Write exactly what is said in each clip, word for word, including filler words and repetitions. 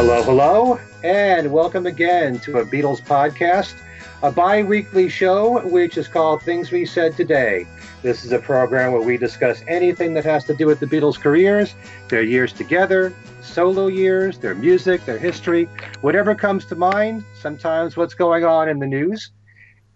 Hello, hello, and welcome again to a Beatles podcast, a bi-weekly show which is called Things We Said Today. This is a program where we discuss anything that has to do with the Beatles' careers, their years together, solo years, their music, their history, whatever comes to mind, sometimes what's going on in the news.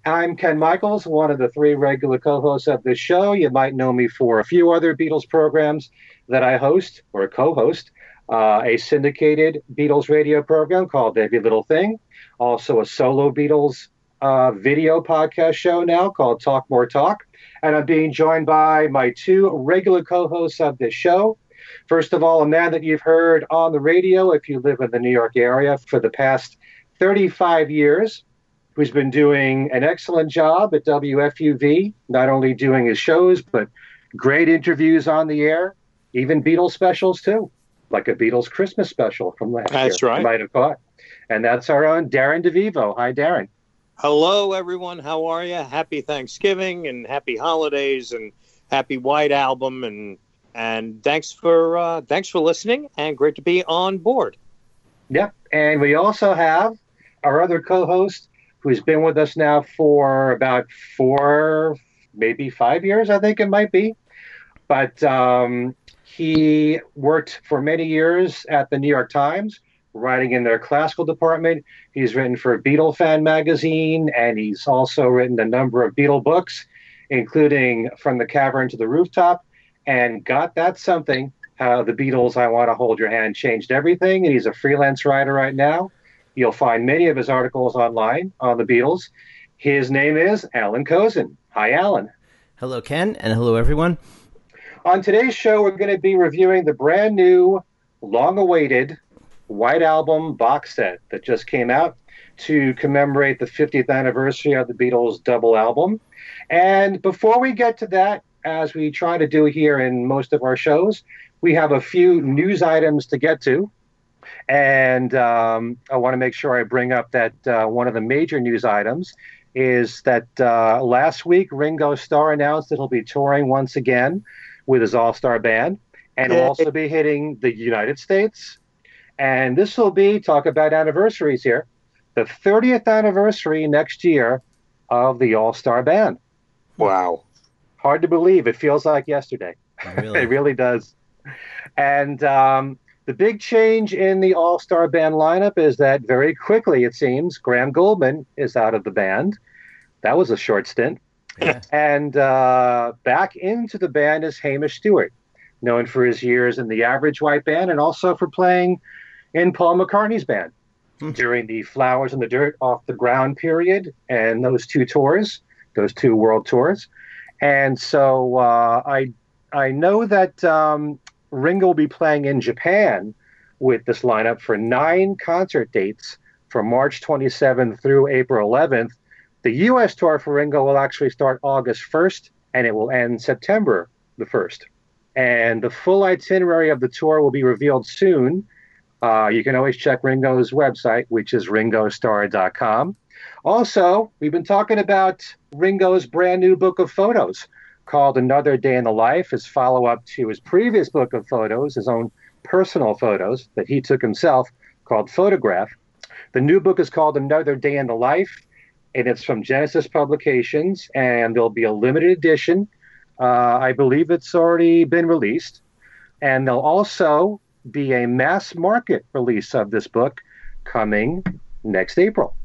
I'm Ken Michaels, one of the three regular co-hosts of this show. You might know me for a few other Beatles programs that I host or co-host. Uh, a syndicated Beatles radio program called Every Little Thing. Also a solo Beatles uh, video podcast show now called Talk More Talk. And I'm being joined by my two regular co-hosts of this show. First of all, a man that you've heard on the radio if you live in the New York area for the past thirty-five years, who's been doing an excellent job at W F U V, not only doing his shows, but great interviews on the air, even Beatles specials too. Like a Beatles Christmas special from last year. That's right. You might have caught. And that's our own Darren DeVivo. Hi, Darren. Hello, everyone. How are you? Happy Thanksgiving and happy holidays and happy White Album. And and thanks for uh, thanks for listening and great to be on board. Yep. And we also have our other co-host who's been with us now for about four, maybe five years, I think it might be. But um he worked for many years at the New York Times, writing in their classical department. He's written for Beatle Fan magazine, and he's also written a number of Beatle books, including From the Cavern to the Rooftop, and got that something, How the Beatles, I Want to Hold Your Hand Changed Everything, and he's a freelance writer right now. You'll find many of his articles online on the Beatles. His name is Alan Kozinn. Hi, Alan. Hello, Ken, and hello, everyone. On today's show, we're going to be reviewing the brand new, long-awaited White Album box set that just came out to commemorate the fiftieth anniversary of the Beatles' double album. And before we get to that, as we try to do here in most of our shows, we have a few news items to get to. And um, I want to make sure I bring up that uh, one of the major news items is that uh, last week, Ringo Starr announced that he'll be touring once again with his all-star band, and will also be hitting the United States. And this will be, talk about anniversaries here, the thirtieth anniversary next year of the all-star band. Wow. Hard to believe. It feels like yesterday. Oh, really? It really does. And um, the big change in the all-star band lineup is that very quickly, it seems, Graham Gouldman is out of the band. That was a short stint. Yeah. And uh, back into the band is Hamish Stewart, known for his years in the Average White Band and also for playing in Paul McCartney's band mm-hmm. during the Flowers in the Dirt Off the Ground period and those two tours, those two world tours. And so uh, I I know that um, Ringo will be playing in Japan with this lineup for nine concert dates from March twenty-seventh through April eleventh. The U S tour for Ringo will actually start August first, and it will end September the first. And the full itinerary of the tour will be revealed soon. Uh, you can always check Ringo's website, which is ringo starr dot com. Also, we've been talking about Ringo's brand new book of photos called Another Day in the Life, his follow-up to his previous book of photos, his own personal photos that he took himself, called Photograph. The new book is called Another Day in the Life, and it's from Genesis Publications, and there'll be a limited edition. Uh, I believe it's already been released. And there'll also be a mass market release of this book coming next April.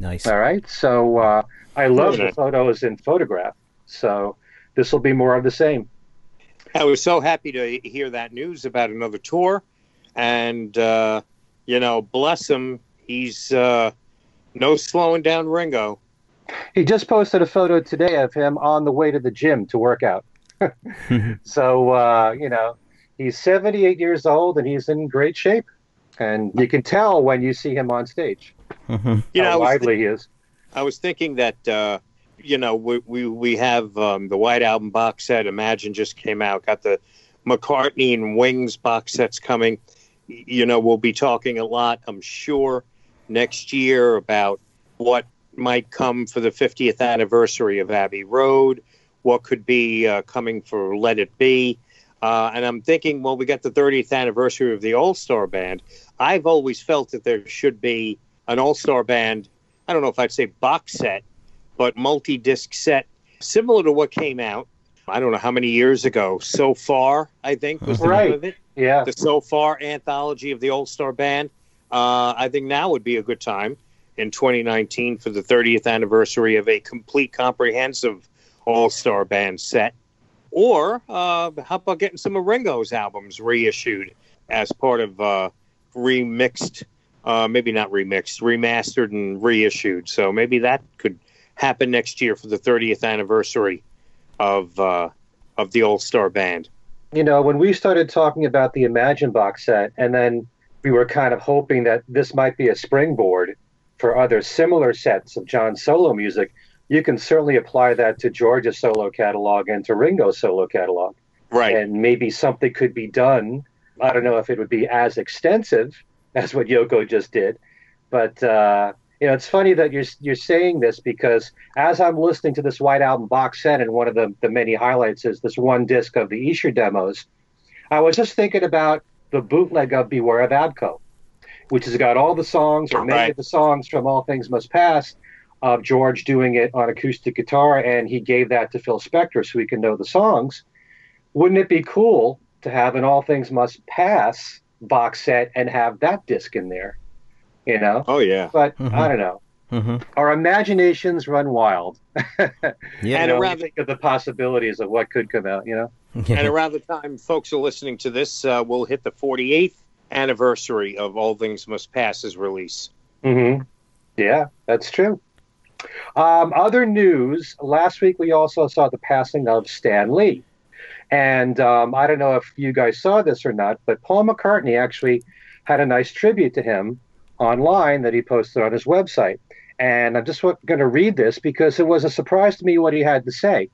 Nice. All right. So uh, I love the photos in Photograph. So this will be more of the same. I was so happy to hear that news about another tour. And, uh, you know, bless him. He's... Uh, No slowing down Ringo. He just posted a photo today of him on the way to the gym to work out. So, uh, you know, he's seventy-eight years old and he's in great shape. And you can tell when you see him on stage mm-hmm. you how know, lively th- he is. I was thinking that, uh, you know, we we, we have um, the White Album box set. Imagine just came out. Got the McCartney and Wings box sets coming. You know, we'll be talking a lot, I'm sure, next year about what might come for the fiftieth anniversary of Abbey Road, what could be uh, coming for Let It Be. Uh, and I'm thinking, well, we got the thirtieth anniversary of the All-Star Band. I've always felt that there should be an All-Star Band, I don't know if I'd say box set, but multi-disc set, similar to what came out, I don't know how many years ago, So Far, I think was the right. name of it. Yeah. The So Far anthology of the All-Star Band. Uh, I think now would be a good time in twenty nineteen for the thirtieth anniversary of a complete comprehensive All-Star Band set. Or uh, how about getting some of Ringo's albums reissued as part of uh, remixed, uh, maybe not remixed, remastered and reissued. So maybe that could happen next year for the thirtieth anniversary of uh, of the All-Star Band. You know, when we started talking about the Imagine box set, and then we were kind of hoping that this might be a springboard for other similar sets of John's solo music, you can certainly apply that to George's solo catalog and to Ringo's solo catalog. Right. And maybe something could be done. I don't know if it would be as extensive as what Yoko just did. But, uh, you know, it's funny that you're you're saying this, because as I'm listening to this White Album box set, and one of the, the many highlights is this one disc of the Escher demos, I was just thinking about the bootleg of Beware of Abco, which has got all the songs, or many of the songs from All Things Must Pass, of George doing it on acoustic guitar, and he gave that to Phil Spector so he can know the songs. Wouldn't it be cool to have an All Things Must Pass box set and have that disc in there? You know? Oh, yeah. But mm-hmm. I don't know. Mm-hmm. Our imaginations run wild. yeah. And know, around the, think of the possibilities of what could come out, you know? And around the time folks are listening to this, uh, we'll hit the forty-eighth anniversary of All Things Must Pass's release. Mm-hmm. Yeah, that's true. Um, other news, last week we also saw the passing of Stan Lee. And um, I don't know if you guys saw this or not, but Paul McCartney actually had a nice tribute to him online that he posted on his website. And I'm just going to read this because it was a surprise to me what he had to say.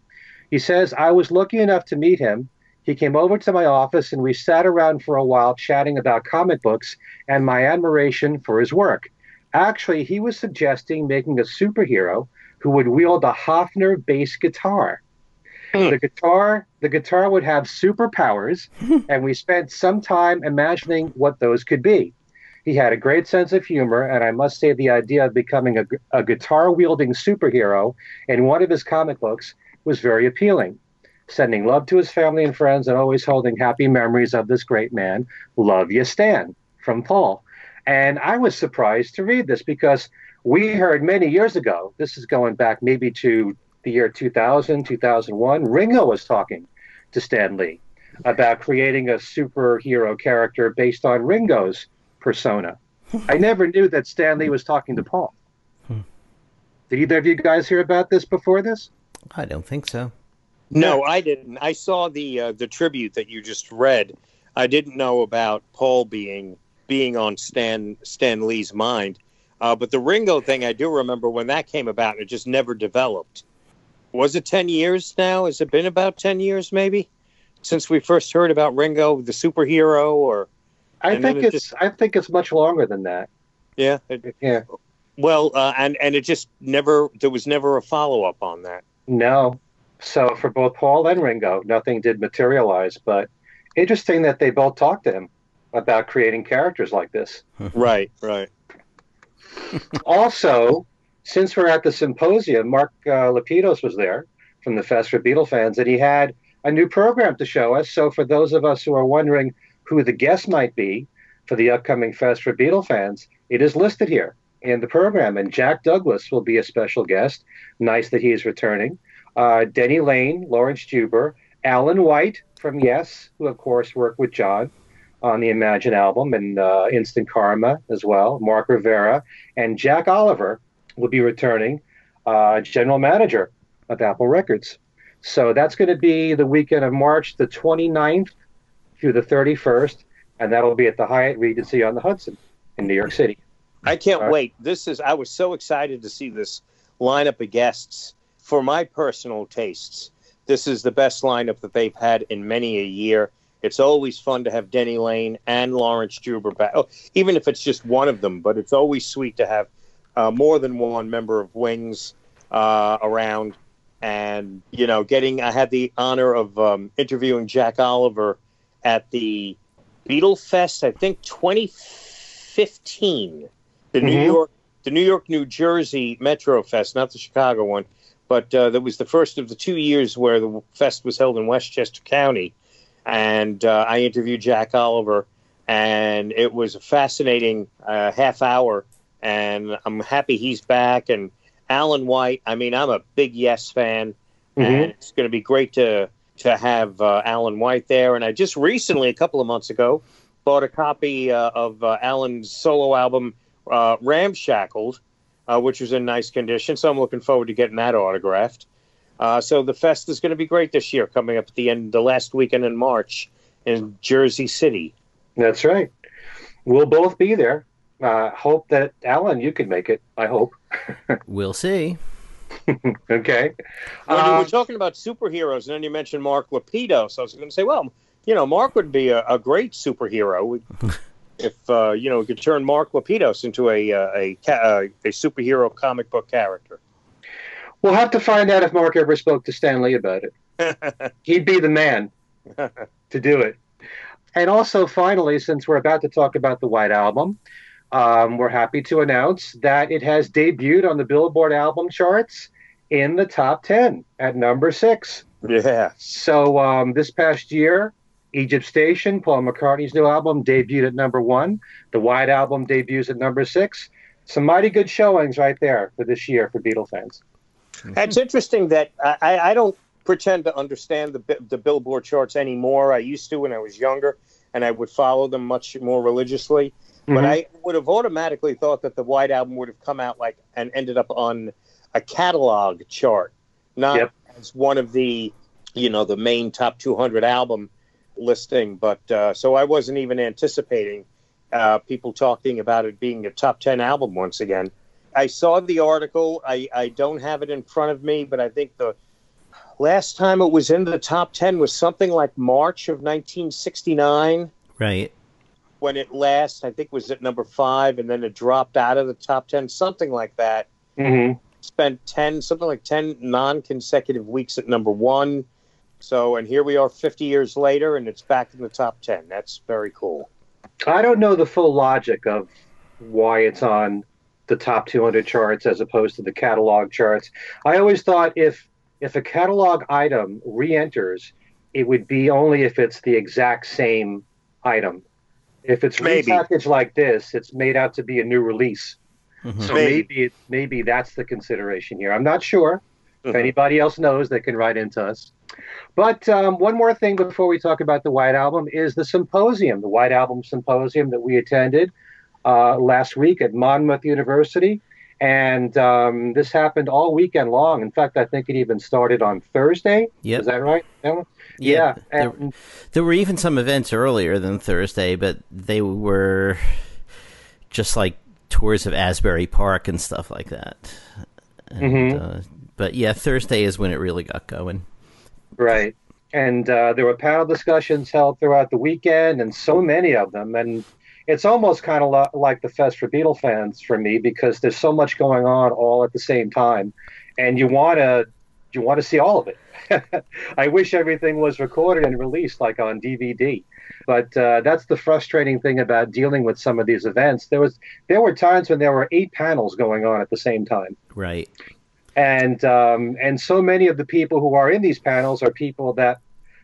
He says, "I was lucky enough to meet him. He came over to my office and we sat around for a while chatting about comic books and my admiration for his work. Actually, he was suggesting making a superhero who would wield a Hofner bass guitar. Mm. The guitar, the guitar would have superpowers, and we spent some time imagining what those could be. He had a great sense of humor, and I must say the idea of becoming a, a guitar-wielding superhero in one of his comic books was very appealing. Sending love to his family and friends and always holding happy memories of this great man. Love you, Stan." From Paul. And I was surprised to read this because we heard many years ago, this is going back maybe to the year two thousand, two thousand one, Ringo was talking to Stan Lee about creating a superhero character based on Ringo's persona. I never knew that Stan Lee was talking to Paul. Hmm. Did either of you guys hear about this before this? I don't think so. No, I didn't. I saw the uh, the tribute that you just read. I didn't know about Paul being... being on Stan Stan Lee's mind. Uh, but the Ringo thing, I do remember when that came about, it just never developed. Was it ten years now? Has it been about ten years maybe since we first heard about Ringo, the superhero? Or I think it it's just, I think it's much longer than that. Yeah. It, yeah. Well, uh, and, and it just never, there was never a follow-up on that. No. So for both Paul and Ringo, nothing did materialize, but interesting that they both talked to him about creating characters like this. Right, right. Also, since we're at the symposium, Mark uh, Lapidos was there from the Fest for Beatle Fans, and he had a new program to show us. So for those of us who are wondering who the guest might be for the upcoming Fest for Beatle Fans, it is listed here in the program. And Jack Douglas will be a special guest. Nice that he is returning. Uh, Denny Lane, Lawrence Juber, Alan White from Yes, who, of course, worked with John on the Imagine album, and uh, Instant Karma as well, Mark Rivera, and Jack Oliver will be returning, uh, general manager of Apple Records. So that's going to be the weekend of March the twenty-ninth through the thirty-first, and that'll be at the Hyatt Regency on the Hudson in New York City. I can't right. wait. This is I was so excited to see this lineup of guests. For my personal tastes, this is the best lineup that they've had in many a year. It's always fun to have Denny Lane and Lawrence Juber back, oh, even if it's just one of them. But it's always sweet to have uh, more than one member of Wings uh, around. and, you know, getting, I had the honor of um, interviewing Jack Oliver at the Beatle Fest, I think twenty fifteen, the mm-hmm. New York, the New York, New Jersey Metro Fest, not the Chicago one, but uh, that was the first of the two years where the fest was held in Westchester County. And uh, I interviewed Jack Oliver, and it was a fascinating uh, half hour, and I'm happy he's back. And Alan White, I mean, I'm a big Yes fan, mm-hmm. and it's going to be great to to have uh, Alan White there. And I just recently, a couple of months ago, bought a copy uh, of uh, Alan's solo album, uh, Ramshackled, uh, which was in nice condition. So I'm looking forward to getting that autographed. Uh, so the fest is going to be great this year, coming up at the end, the last weekend in March in Jersey City. That's right. We'll both be there. Uh, hope that, Alan, you can make it. I hope. We'll see. Okay. Well, um, you were talking about superheroes, and then you mentioned Mark Lapidos. So I was going to say, well, you know, Mark would be a, a great superhero if, uh, you know, we could turn Mark Lapidos into a a, a a superhero comic book character. We'll have to find out if Mark ever spoke to Stan Lee about it. He'd be the man to do it. And also, finally, since we're about to talk about the White Album, um, we're happy to announce that it has debuted on the Billboard album charts in the top ten at number six. Yeah. So um, this past year, Egypt Station, Paul McCartney's new album, debuted at number one. The White Album debuts at number six. Some mighty good showings right there for this year for Beatle fans. It's interesting that I, I don't pretend to understand the the Billboard charts anymore. I used to when I was younger, and I would follow them much more religiously. Mm-hmm. But I would have automatically thought that the White Album would have come out like and ended up on a catalog chart, not yep. as one of the, you know, the main top two hundred album listing. But uh, so I wasn't even anticipating uh, people talking about it being a top ten album once again. I saw the article. I, I don't have it in front of me, but I think the last time it was in the top ten was something like March of nineteen sixty-nine. Right. When it last, I think, was at number five, and then it dropped out of the top ten, something like that. Mm-hmm. Spent ten, something like ten non-consecutive weeks at number one. So, and here we are fifty years later, and it's back in the top ten. That's very cool. I don't know the full logic of why it's on the top two hundred charts as opposed to the catalog charts. I always thought if if a catalog item re-enters, it would be only if it's the exact same item. If it's maybe repackaged like this, it's made out to be a new release. Mm-hmm. So maybe maybe, it, maybe that's the consideration here. I'm not sure. Mm-hmm. If anybody else knows, they can write into us. But um, one more thing before we talk about the White Album is the symposium, the White Album symposium that we attended Uh, last week at Monmouth University, and um, this happened all weekend long. In fact, I think it even started on Thursday. Yep. Is that right? That one? Yeah. Yeah. There, and, there were even some events earlier than Thursday, but they were just like tours of Asbury Park and stuff like that. And, mm-hmm. uh, but yeah, Thursday is when it really got going. Right. And uh, there were panel discussions held throughout the weekend, and so many of them, and it's almost kind of like the Fest for Beatle fans for me, because there's so much going on all at the same time, and you want to you want to see all of it. I wish everything was recorded and released like on D V D, but uh, that's the frustrating thing about dealing with some of these events. There was there were times when there were eight panels going on at the same time, right? And um, and so many of the people who are in these panels are people that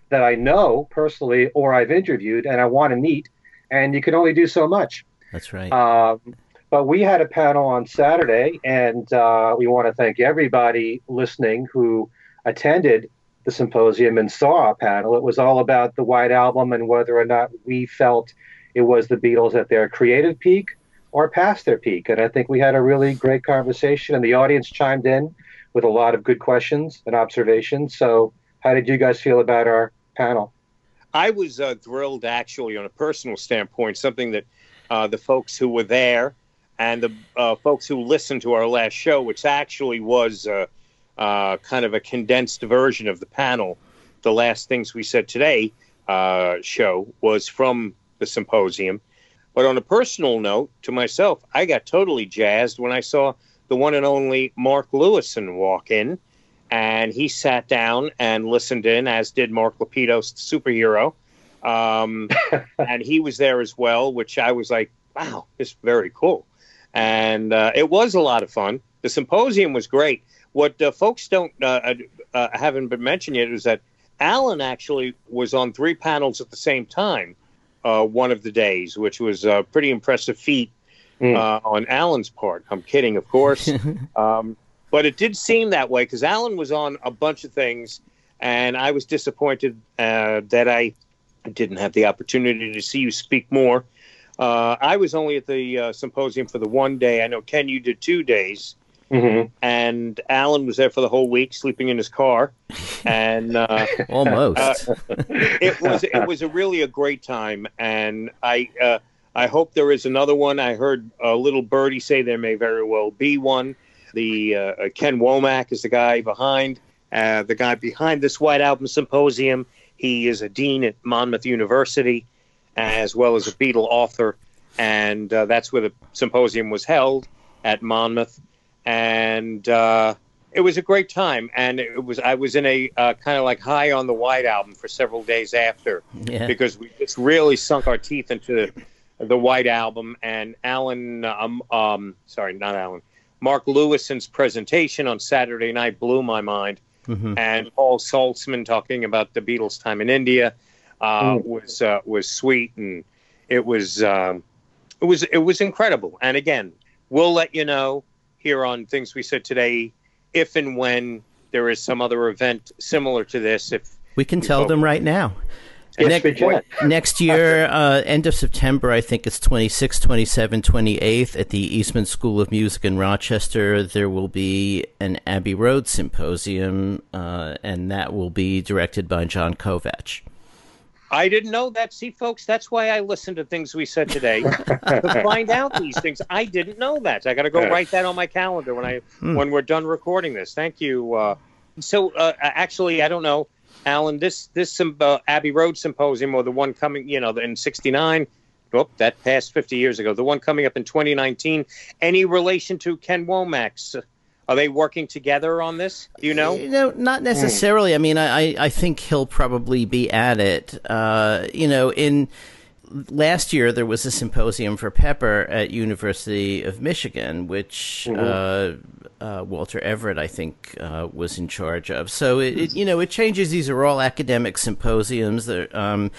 that I know personally or I've interviewed and I want to meet. And you can only do so much. That's right. Um, but we had a panel on Saturday, and uh, we want to thank everybody listening who attended the symposium and saw our panel. It was all about the White Album and whether or not we felt it was the Beatles at their creative peak or past their peak. And I think we had a really great conversation, and the audience chimed in with a lot of good questions and observations. So how did you guys feel about our panel? I was uh, thrilled, actually, on a personal standpoint, something that uh, the folks who were there and the uh, folks who listened to our last show, which actually was uh, uh, kind of a condensed version of the panel, the last Things We Said Today uh, show was from the symposium. But on a personal note to myself, I got totally jazzed when I saw the one and only Mark Lewisohn walk in. And he sat down and listened in, as did Mark Lapidos, superhero. Um, and he was there as well, which I was like, wow, this is very cool. And uh, it was a lot of fun. The symposium was great. What uh, folks don't uh, uh, haven't been mentioned yet is that Alan actually was on three panels at the same time uh, one of the days, which was a pretty impressive feat mm. uh, on Alan's part. I'm kidding, of course. um, but it did seem that way because Alan was on a bunch of things, and I was disappointed uh, that I didn't have the opportunity to see you speak more. Uh, I was only at the uh, symposium for the one day. I know, Ken, you did two days. Mm-hmm. And Alan was there for the whole week, sleeping in his car, and uh, almost. Uh, it was it was a really a great time, and I uh, I hope there is another one. I heard a uh, little birdie say there may very well be one. The uh, Ken Womack is the guy behind uh, the guy behind this White Album Symposium. He is a dean at Monmouth University, as well as a Beatle author, and uh, that's where the symposium was held at Monmouth. And uh, it was a great time, and it was I was in a uh, kind of like high on the White Album for several days after, yeah. because we just really sunk our teeth into the, the White Album. And Alan, um, um, sorry, not Alan, Mark Lewisohn's presentation on Saturday night blew my mind, mm-hmm. and Paul Saltzman talking about the Beatles' time in India uh, mm. was uh, was sweet, and it was uh, it was it was incredible. And again, we'll let you know here on Things We Said Today, if and when there is some other event similar to this. If we can tell them right now. Yes, next, next year, uh, end of September, I think it's twenty-sixth, twenty-seventh, twenty-eighth at the Eastman School of Music in Rochester. There will be an Abbey Road symposium, uh, and that will be directed by John Kovach. I didn't know that. See, folks, that's why I listen to Things We Said Today, to find out these things. I didn't know that. I got to go write that on my calendar when I mm. when we're done recording this. Thank you. Uh, so, uh, actually, I don't know, Alan, this this uh, Abbey Road Symposium, or the one coming, you know, in sixty-nine, oh, that passed fifty years ago, the one coming up in twenty nineteen, any relation to Ken Womack's? Are they working together on this? Do you know? You know, not necessarily. I mean, I, I think he'll probably be at it. Uh, you know, in last year, there was a symposium for Pepper at University of Michigan, which mm-hmm. uh, uh, Walter Everett, I think, uh, was in charge of. So, it, it, you know, it changes. These are all academic symposiums. They're, um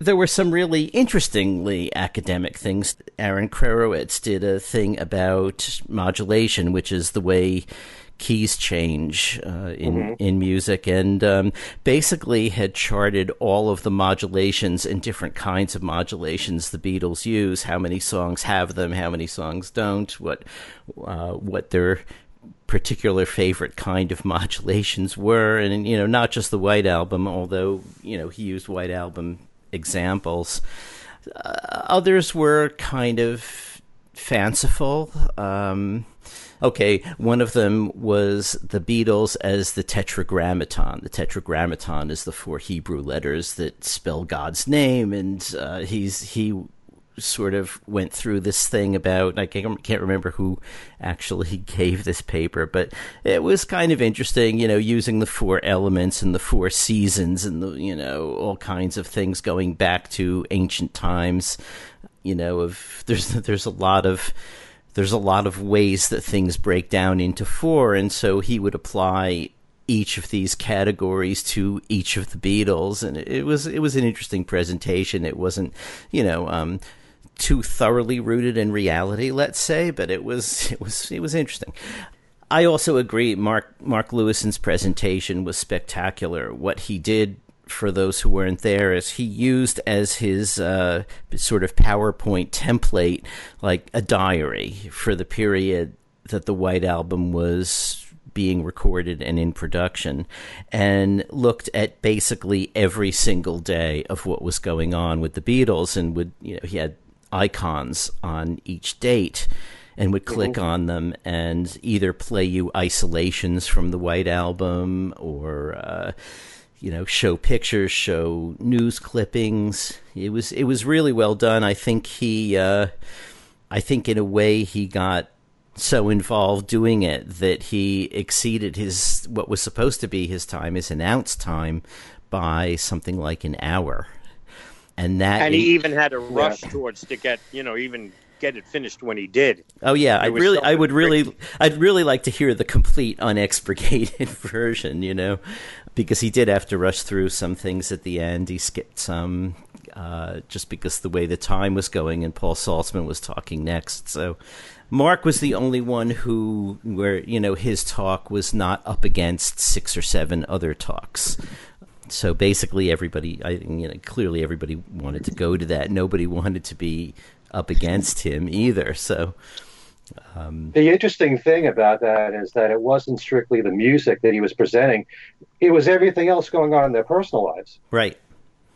There were some really interestingly academic things. Aaron Krerowitz did a thing about modulation, which is the way keys change uh, in mm-hmm. in music, and um, basically had charted all of the modulations and different kinds of modulations the Beatles use, how many songs have them, how many songs don't, what uh, what their particular favorite kind of modulations were, and, you know, not just the White Album, although, you know, he used White Album examples. Uh, others were kind of fanciful. Um, okay, one of them was the Beatles as the Tetragrammaton. The Tetragrammaton is the four Hebrew letters that spell God's name, and uh, he's he sort of went through this thing about, I can't, can't remember who actually gave this paper, but it was kind of interesting, you know, using the four elements and the four seasons and the, you know, all kinds of things going back to ancient times, you know, of there's, there's a lot of, there's a lot of ways that things break down into four. And so he would apply each of these categories to each of the Beatles. And it was, it was an interesting presentation. It wasn't, you know, um, too thoroughly rooted in reality, let's say, but it was it was it was interesting. I also agree. Mark Mark Lewisohn's presentation was spectacular. What he did, for those who weren't there, is he used as his uh, sort of PowerPoint template like a diary for the period that the White Album was being recorded and in production, and looked at basically every single day of what was going on with the Beatles, and would, you know, he had icons on each date and would click mm-hmm. on them and either play you isolations from the White Album or uh you know show pictures, show news clippings. It was it was really well done. I think he uh I think in a way he got so involved doing it that he exceeded his what was supposed to be his time, his announced time, by something like an hour. And that and he in- even had a rush yeah. towards to get, you know, even get it finished when he did. Oh yeah, I really, I would really, crazy. I'd really like to hear the complete unexpurgated version, you know, because he did have to rush through some things at the end. He skipped some, uh, just because the way the time was going, and Paul Saltzman was talking next. So Mark was the only one who, where you know, his talk was not up against six or seven other talks. So basically, everybody, I, you know, clearly everybody wanted to go to that. Nobody wanted to be up against him either. So um, the interesting thing about that is that it wasn't strictly the music that he was presenting; it was everything else going on in their personal lives, right?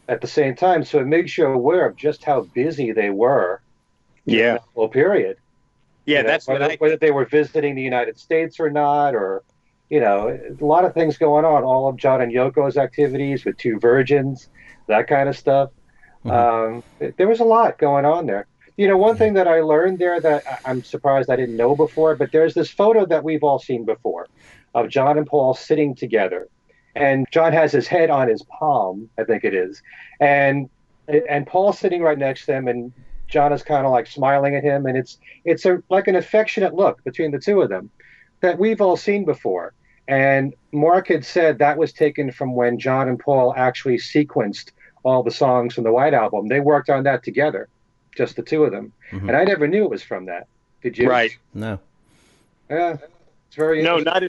At the same time, so it makes you aware of just how busy they were. Yeah. That whole period. Yeah, you know, that's whether, what I... whether they were visiting the United States or not, or. You know, a lot of things going on, all of John and Yoko's activities with two virgins, that kind of stuff. Mm-hmm. Um, there was a lot going on there. You know, one yeah. thing that I learned there that I'm surprised I didn't know before, but there's this photo that we've all seen before of John and Paul sitting together. And John has his head on his palm, I think it is. And and Paul's sitting right next to him, and John is kind of like smiling at him. And it's, it's a, like an affectionate look between the two of them that we've all seen before. And Mark had said that was taken from when John and Paul actually sequenced all the songs from the White Album. They worked on that together, just the two of them. Mm-hmm. And I never knew it was from that. Did you? Right. No. Yeah. It's very no, not.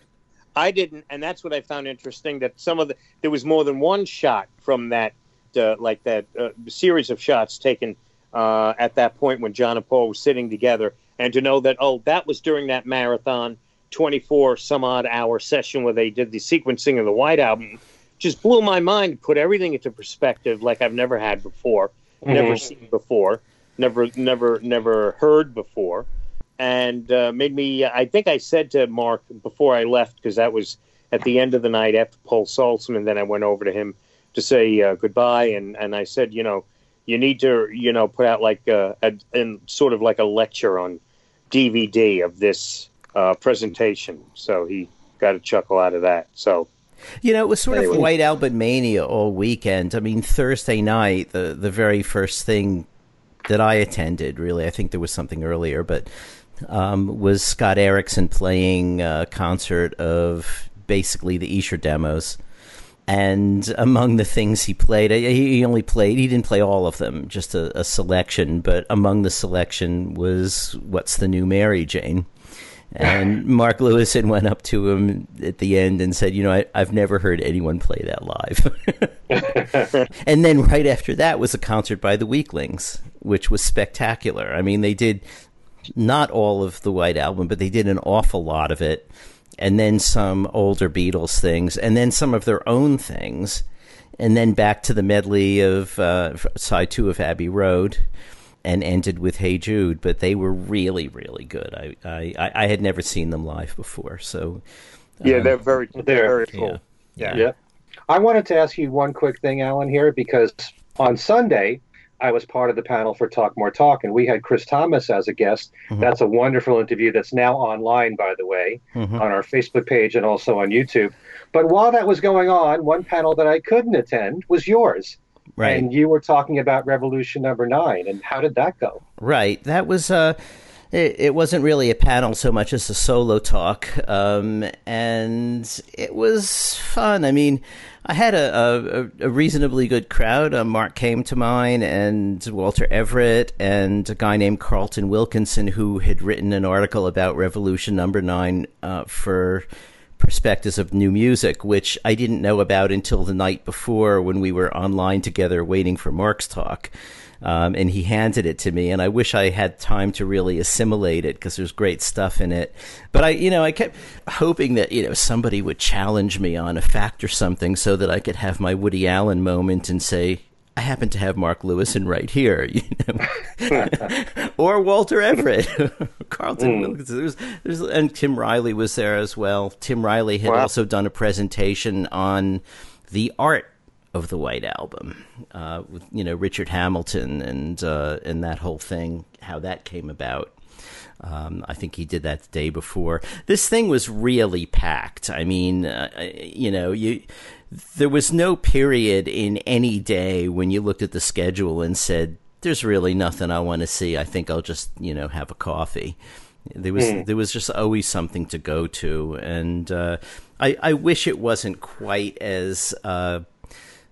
I didn't. And that's what I found interesting, that some of the, there was more than one shot from that, uh, like that uh, series of shots taken uh, at that point when John and Paul were sitting together. And to know that, oh, that was during that marathon twenty-four some odd hour session where they did the sequencing of the White Album just blew my mind, put everything into perspective like I've never had before, mm-hmm. never seen before, never, never, never heard before. And uh, made me, I think I said to Mark before I left, because that was at the end of the night after Paul Saltzman, and then I went over to him to say uh, goodbye. And, and I said, you know, you need to, you know, put out like a, a, a sort of like a lecture on D V D of this Uh, presentation. So he got a chuckle out of that. So, you know, it was sort anyway. of White Album mania all weekend. I mean, Thursday night, the, the very first thing that I attended, really, I think there was something earlier, but um, was Scott Erickson playing a concert of basically the Escher demos. And among the things he played, he only played, he didn't play all of them, just a, a selection, but among the selection was What's the New Mary Jane? And Mark Lewisohn went up to him at the end and said, you know, I, I've never heard anyone play that live. And then right after that was a concert by the Weaklings, which was spectacular. I mean, they did not all of the White Album, but they did an awful lot of it. And then some older Beatles things, and then some of their own things. And then back to the medley of uh, side two of Abbey Road. And ended with Hey Jude, but they were really, really good. I, I, I had never seen them live before, so um, yeah, they're very, they're very cool. Yeah. Yeah. yeah, I wanted to ask you one quick thing, Alan, here, because on Sunday I was part of the panel for Talk More Talk, and we had Chris Thomas as a guest. Mm-hmm. That's a wonderful interview that's now online, by the way, mm-hmm. on our Facebook page and also on YouTube. But while that was going on, one panel that I couldn't attend was yours. Right. And you were talking about Revolution Number Nine, and how did that go? Right. That was uh, it, it wasn't really a panel so much as a solo talk, um, and it was fun. I mean, I had a, a, a reasonably good crowd. Uh, Mark came to mine, and Walter Everett, and a guy named Carlton Wilkinson, who had written an article about Revolution Number Nine uh, for Perspectives of New Music, which I didn't know about until the night before when we were online together waiting for Mark's talk. Um, and he handed it to me, and I wish I had time to really assimilate it because there's great stuff in it. But I, you know, I kept hoping that, you know, somebody would challenge me on a fact or something so that I could have my Woody Allen moment and say, I happen to have Mark Lewisohn right here, you know, or Walter Everett, Carlton mm. Wilkinson. There's, there's, and Tim Riley was there as well. Tim Riley had wow. also done a presentation on the art of the White Album, uh, with, you know, Richard Hamilton and uh, and that whole thing, how that came about. Um, I think he did that the day before. This thing was really packed. I mean, uh, you know, you there was no period in any day when you looked at the schedule and said, there's really nothing I want to see. I think I'll just, you know, have a coffee. There was mm. there was just always something to go to. And uh, I, I wish it wasn't quite as uh,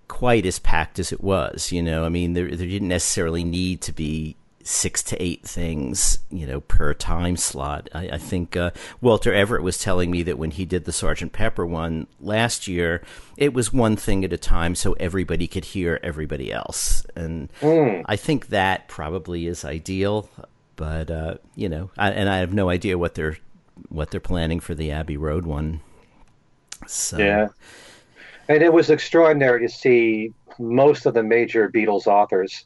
quite as packed as it was. You know, I mean, there, there didn't necessarily need to be six to eight things, you know, per time slot. I, I think uh, Walter Everett was telling me that when he did the Sergeant Pepper one last year, it was one thing at a time so everybody could hear everybody else. And mm. I think that probably is ideal. But, uh, you know, I, and I have no idea what they're what they're planning for the Abbey Road one. So. Yeah. And it was extraordinary to see most of the major Beatles authors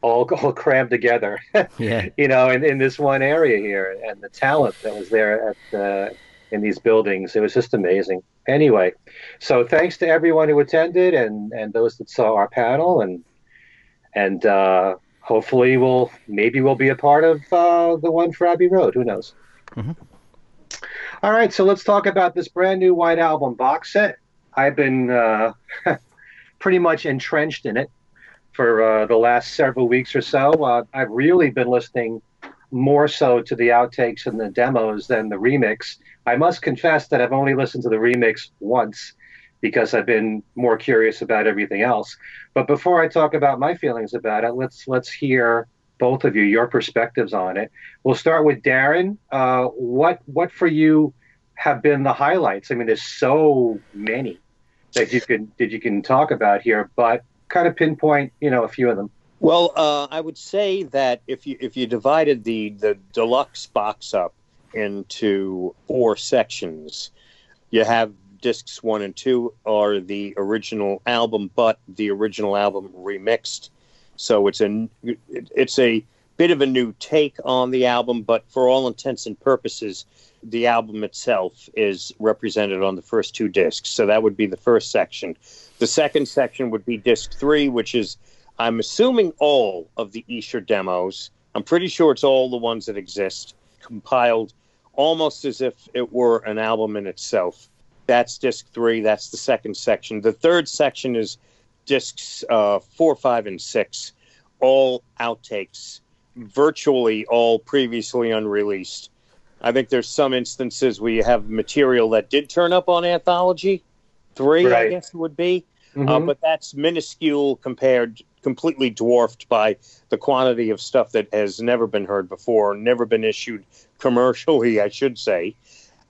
all, all crammed together, yeah. you know, in, in this one area here, and the talent that was there at uh, in these buildings. It was just amazing. Anyway, so thanks to everyone who attended and, and those that saw our panel, and and uh, hopefully we'll maybe we'll be a part of uh, the one for Abbey Road. Who knows? Mm-hmm. All right, so let's talk about this brand new White Album box set. I've been uh, pretty much entrenched in it for uh, the last several weeks or so. Uh, I've really been listening more so to the outtakes and the demos than the remix. I must confess that I've only listened to the remix once because I've been more curious about everything else. But before I talk about my feelings about it, let's let's hear both of you, your perspectives on it. We'll start with Darren. Uh, what what for you have been the highlights? I mean, there's so many that you can that you can talk about here, but kind of pinpoint, you know, a few of them. Well, uh, I would say that if you if you divided the, the deluxe box up into four sections, you have discs one and two are the original album, but the original album remixed. So it's a it's a bit of a new take on the album, but for all intents and purposes, the album itself is represented on the first two discs. So that would be the first section. The second section would be disc three, which is, I'm assuming, all of the Escher demos. I'm pretty sure it's all the ones that exist, compiled almost as if it were an album in itself. That's disc three. That's the second section. The third section is discs uh, four, five, and six, all outtakes, virtually all previously unreleased. I think there's some instances where you have material that did turn up on Anthology three, right. I guess it would be. Mm-hmm. Uh, but that's minuscule compared, completely dwarfed by the quantity of stuff that has never been heard before, never been issued commercially, I should say.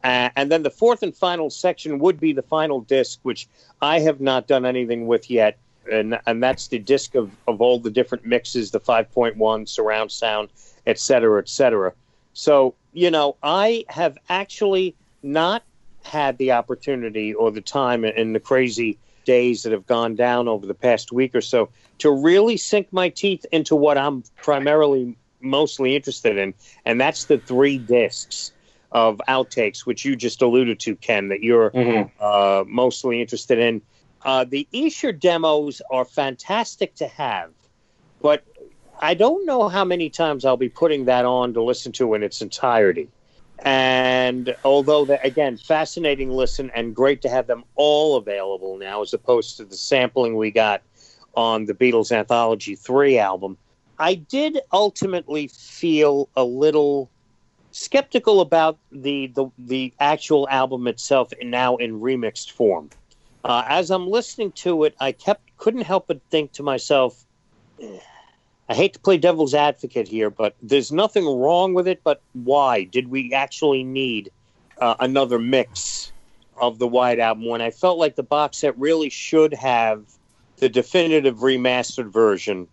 Uh, and then the fourth and final section would be the final disc, which I have not done anything with yet. And, and that's the disc of, of all the different mixes, the five point one, surround sound, et cetera, et cetera. So, you know, I have actually not had the opportunity or the time in the crazy days that have gone down over the past week or so to really sink my teeth into what I'm primarily mostly interested in. And that's the three discs of outtakes, which you just alluded to, Ken, that you're mm-hmm. uh, mostly interested in. Uh, the Escher demos are fantastic to have, but I don't know how many times I'll be putting that on to listen to in its entirety. And although, the, again, fascinating listen and great to have them all available now as opposed to the sampling we got on the Beatles Anthology three album, I did ultimately feel a little skeptical about the, the, the actual album itself and now in remixed form. Uh, as I'm listening to it, I kept couldn't help but think to myself, eh, I hate to play devil's advocate here, but there's nothing wrong with it. But why did we actually need uh, another mix of the White Album when I felt like the box set really should have the definitive remastered version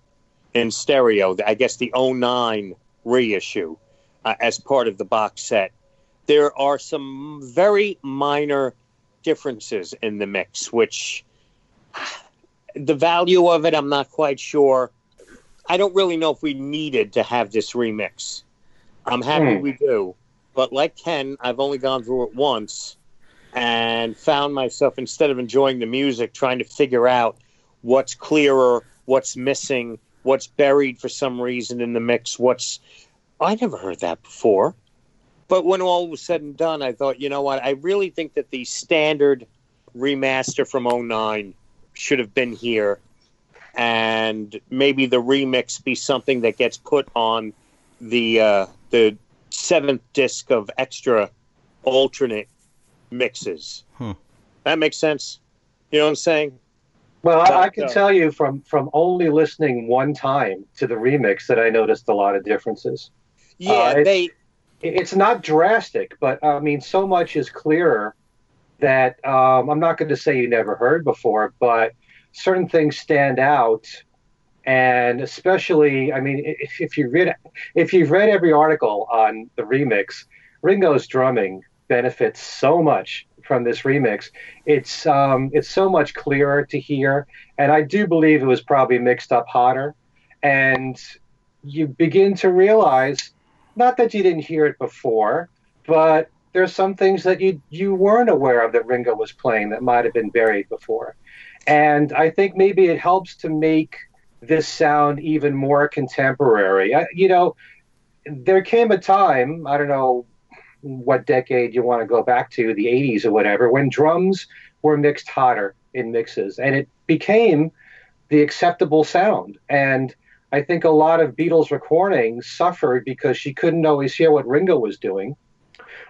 in stereo? I guess the oh nine reissue uh, as part of the box set. There are some very minor differences in the mix, which the value of it, I'm not quite sure. I don't really know if we needed to have this remix. I'm happy we do. But like Ken, I've only gone through it once and found myself, instead of enjoying the music, trying to figure out what's clearer, what's missing, what's buried for some reason in the mix, what's... I never heard that before. But when all was said and done, I thought, you know what, I really think that the standard remaster from oh nine should have been here, and maybe the remix be something that gets put on the uh, the seventh disc of extra alternate mixes. Hmm. That makes sense? You know what I'm saying? Well, I, I can tell you from, from only listening one time to the remix that I noticed a lot of differences. Yeah, uh, it's, they... It's not drastic, but, I mean, so much is clearer that um, I'm not going to say you never heard before, but certain things stand out, and especially, I mean, if, if, you read, if you've read every article on the remix, Ringo's drumming benefits so much from this remix. It's um it's so much clearer to hear, and I do believe it was probably mixed up hotter, and you begin to realize, not that you didn't hear it before, but there's some things that you you weren't aware of that Ringo was playing that might have been buried before. And I think maybe it helps to make this sound even more contemporary. I, you know, there came a time, I don't know what decade you want to go back to, the eighties or whatever, when drums were mixed hotter in mixes, and it became the acceptable sound. And I think a lot of Beatles recordings suffered because she couldn't always hear what Ringo was doing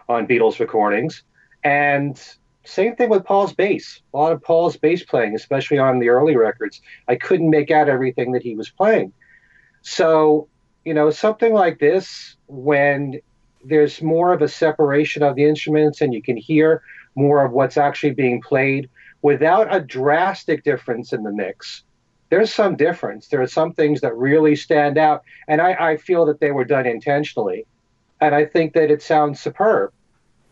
on Beatles recordings. And same thing with Paul's bass. A lot of Paul's bass playing, especially on the early records, I couldn't make out everything that he was playing. So, you know, something like this, when there's more of a separation of the instruments and you can hear more of what's actually being played without a drastic difference in the mix. There's some difference. There are some things that really stand out, and I, I feel that they were done intentionally, and I think that it sounds superb.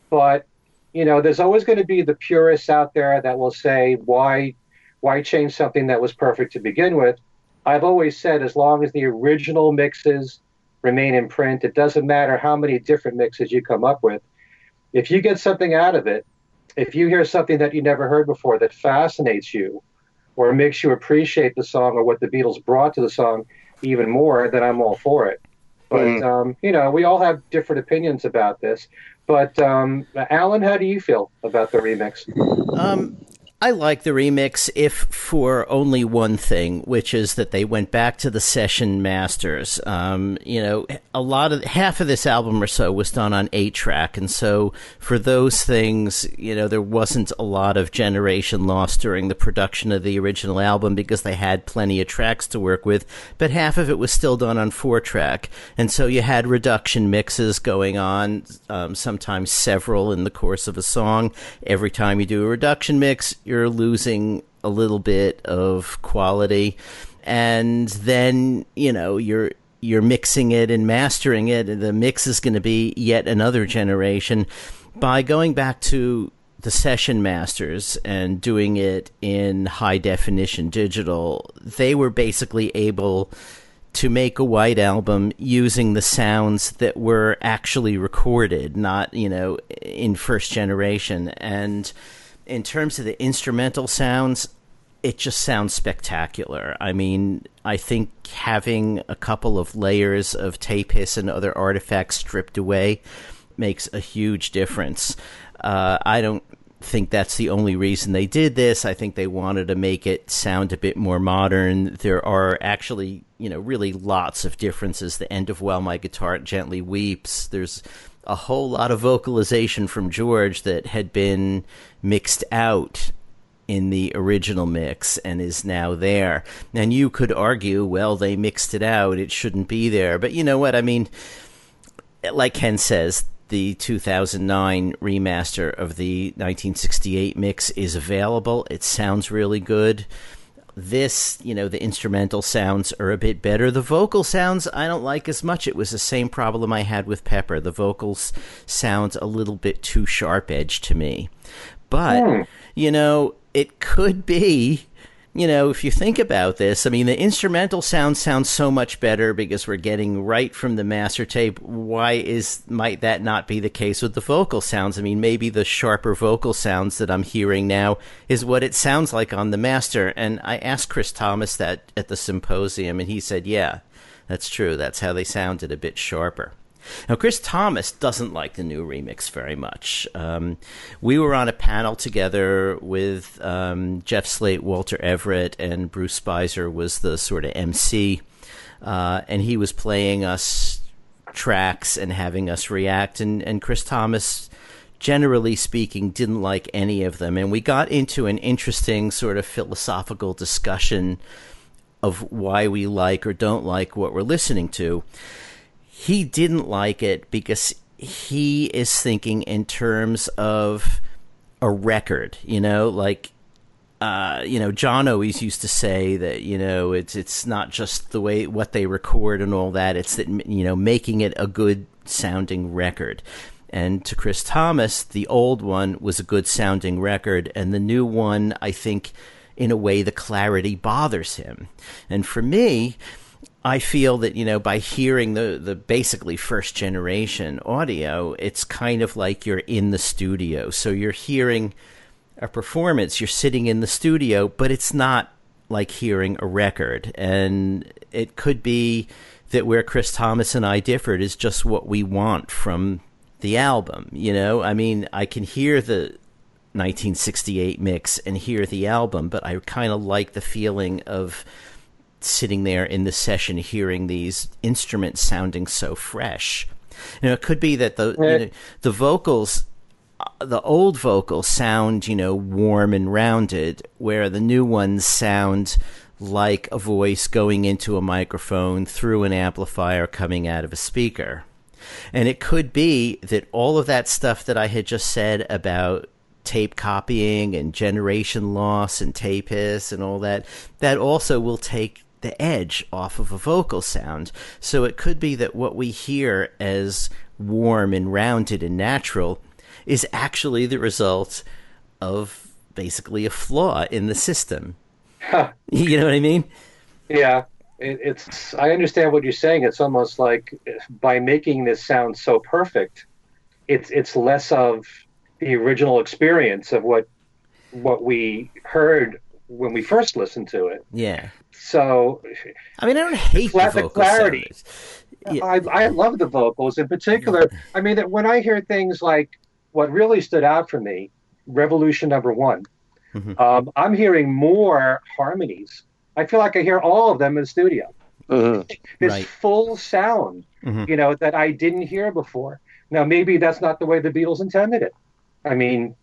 But, you know, there's always going to be the purists out there that will say, why, why change something that was perfect to begin with? I've always said, as long as the original mixes remain in print, it doesn't matter how many different mixes you come up with. If you get something out of it, if you hear something that you never heard before that fascinates you or makes you appreciate the song or what the Beatles brought to the song even more, then I'm all for it. But, mm. um, you know, we all have different opinions about this. But, um, Alan, how do you feel about the remix? Um I like the remix, if for only one thing, which is that they went back to the session masters. Um, you know, a lot of half of this album or so was done on eight track, and so for those things, you know, there wasn't a lot of generation lost during the production of the original album because they had plenty of tracks to work with. But half of it was still done on four track, and so you had reduction mixes going on, um, sometimes several in the course of a song. Every time you do a reduction mix, you're You're losing a little bit of quality, and then, you know, you're you're mixing it and mastering it, and the mix is going to be yet another generation. By going back to the session masters and doing it in high definition digital, they were basically able to make a white album using the sounds that were actually recorded, not, you know, in first generation. And in terms of the instrumental sounds, it just sounds spectacular. I mean, I think having a couple of layers of tape hiss and other artifacts stripped away makes a huge difference. Uh, I don't think that's the only reason they did this. I think they wanted to make it sound a bit more modern. There are actually, you know, really lots of differences. The end of While My Guitar Gently Weeps, there's a whole lot of vocalization from George that had been mixed out in the original mix and is now there. And you could argue, well, they mixed it out, it shouldn't be there. But you know what? I mean, like Ken says, the two thousand nine remaster of the nineteen sixty-eight mix is available. It sounds really good. This, you know, the instrumental sounds are a bit better. The vocal sounds I don't like as much. It was the same problem I had with Pepper. The vocals sound a little bit too sharp-edged to me. But, mm. you know, it could be you know, if you think about this, I mean, the instrumental sound sounds so much better because we're getting right from the master tape. Why is might that not be the case with the vocal sounds? I mean, maybe the sharper vocal sounds that I'm hearing now is what it sounds like on the master. And I asked Chris Thomas that at the symposium, and he said, yeah, that's true. That's how they sounded, a bit sharper. Now, Chris Thomas doesn't like the new remix very much. Um, we were on a panel together with um, Jeff Slate, Walter Everett, and Bruce Spicer was the sort of M C, uh, and he was playing us tracks and having us react, and, and Chris Thomas, generally speaking, didn't like any of them. And we got into an interesting sort of philosophical discussion of why we like or don't like what we're listening to. He didn't like it because he is thinking in terms of a record, you know, like, uh, you know, John always used to say that, you know, it's it's not just the way what they record and all that. It's that, you know, making it a good sounding record. And to Chris Thomas, the old one was a good sounding record. And the new one, I think, in a way, the clarity bothers him. And for me, I feel that, you know, by hearing the, the basically first generation audio, it's kind of like you're in the studio. So you're hearing a performance, you're sitting in the studio, but it's not like hearing a record. And it could be that where Chris Thomas and I differed is just what we want from the album. You know, I mean, I can hear the nineteen sixty-eight mix and hear the album, but I kind of like the feeling of sitting there in the session hearing these instruments sounding so fresh. You know, it could be that the you know, the vocals, the old vocals sound, you know, warm and rounded, where the new ones sound like a voice going into a microphone through an amplifier coming out of a speaker. And it could be that all of that stuff that I had just said about tape copying and generation loss and tape hiss and all that, that also will take the edge off of a vocal sound. So it could be that what we hear as warm and rounded and natural is actually the result of basically a flaw in the system. Huh. You know what I mean? Yeah. It, it's, I understand what you're saying. It's almost like by making this sound so perfect, it's, it's less of the original experience of what what we heard when we first listened to it. Yeah. So, I mean, I don't hate the, the clarity. Yeah. I, I love the vocals in particular. Yeah. I mean, when I hear things like what really stood out for me, Revolution Number One, mm-hmm. um, I'm hearing more harmonies. I feel like I hear all of them in the studio. Uh, this right. full sound, mm-hmm. you know, that I didn't hear before. Now, maybe that's not the way the Beatles intended it. I mean,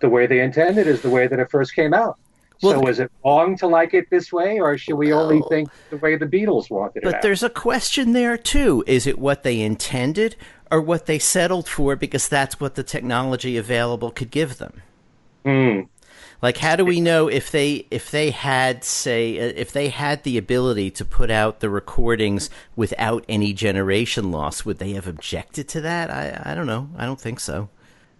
the way they intended is the way that it first came out. Well, so was it wrong to like it this way, or should we only oh, think the way the Beatles wanted it? But out? There's a question there, too. Is it what they intended or what they settled for because that's what the technology available could give them? Mm. Like, how do we know if they if they had, say, if they had the ability to put out the recordings without any generation loss, would they have objected to that? I, I don't know. I don't think so.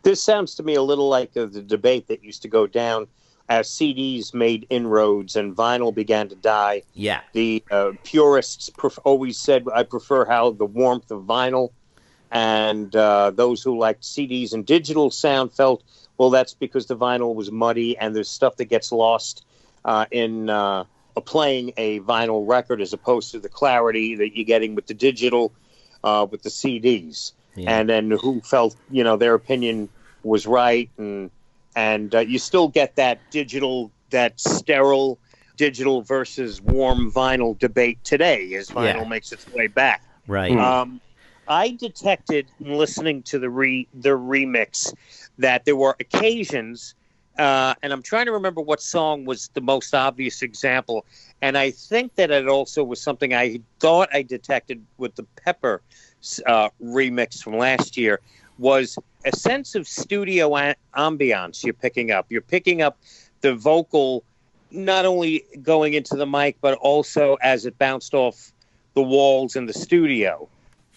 This sounds to me a little like the debate that used to go down as C Ds made inroads and vinyl began to die. Yeah. The uh, purists pref- always said, I prefer how the warmth of vinyl. And uh, those who liked C Ds and digital sound felt, well, that's because the vinyl was muddy and there's stuff that gets lost uh, in uh, playing a vinyl record as opposed to the clarity that you're getting with the digital, uh, with the C Ds. Yeah. And then who felt, you know, their opinion was right. And and uh, you still get that digital, that sterile digital versus warm vinyl debate today as vinyl yeah. makes its way back. Right. Um, I detected listening to the re the remix that there were occasions, uh, and I'm trying to remember what song was the most obvious example. And I think that it also was something I thought I detected with the Pepper Uh, remix from last year, was a sense of studio a- ambiance you're picking up. You're picking up the vocal not only going into the mic, but also as it bounced off the walls in the studio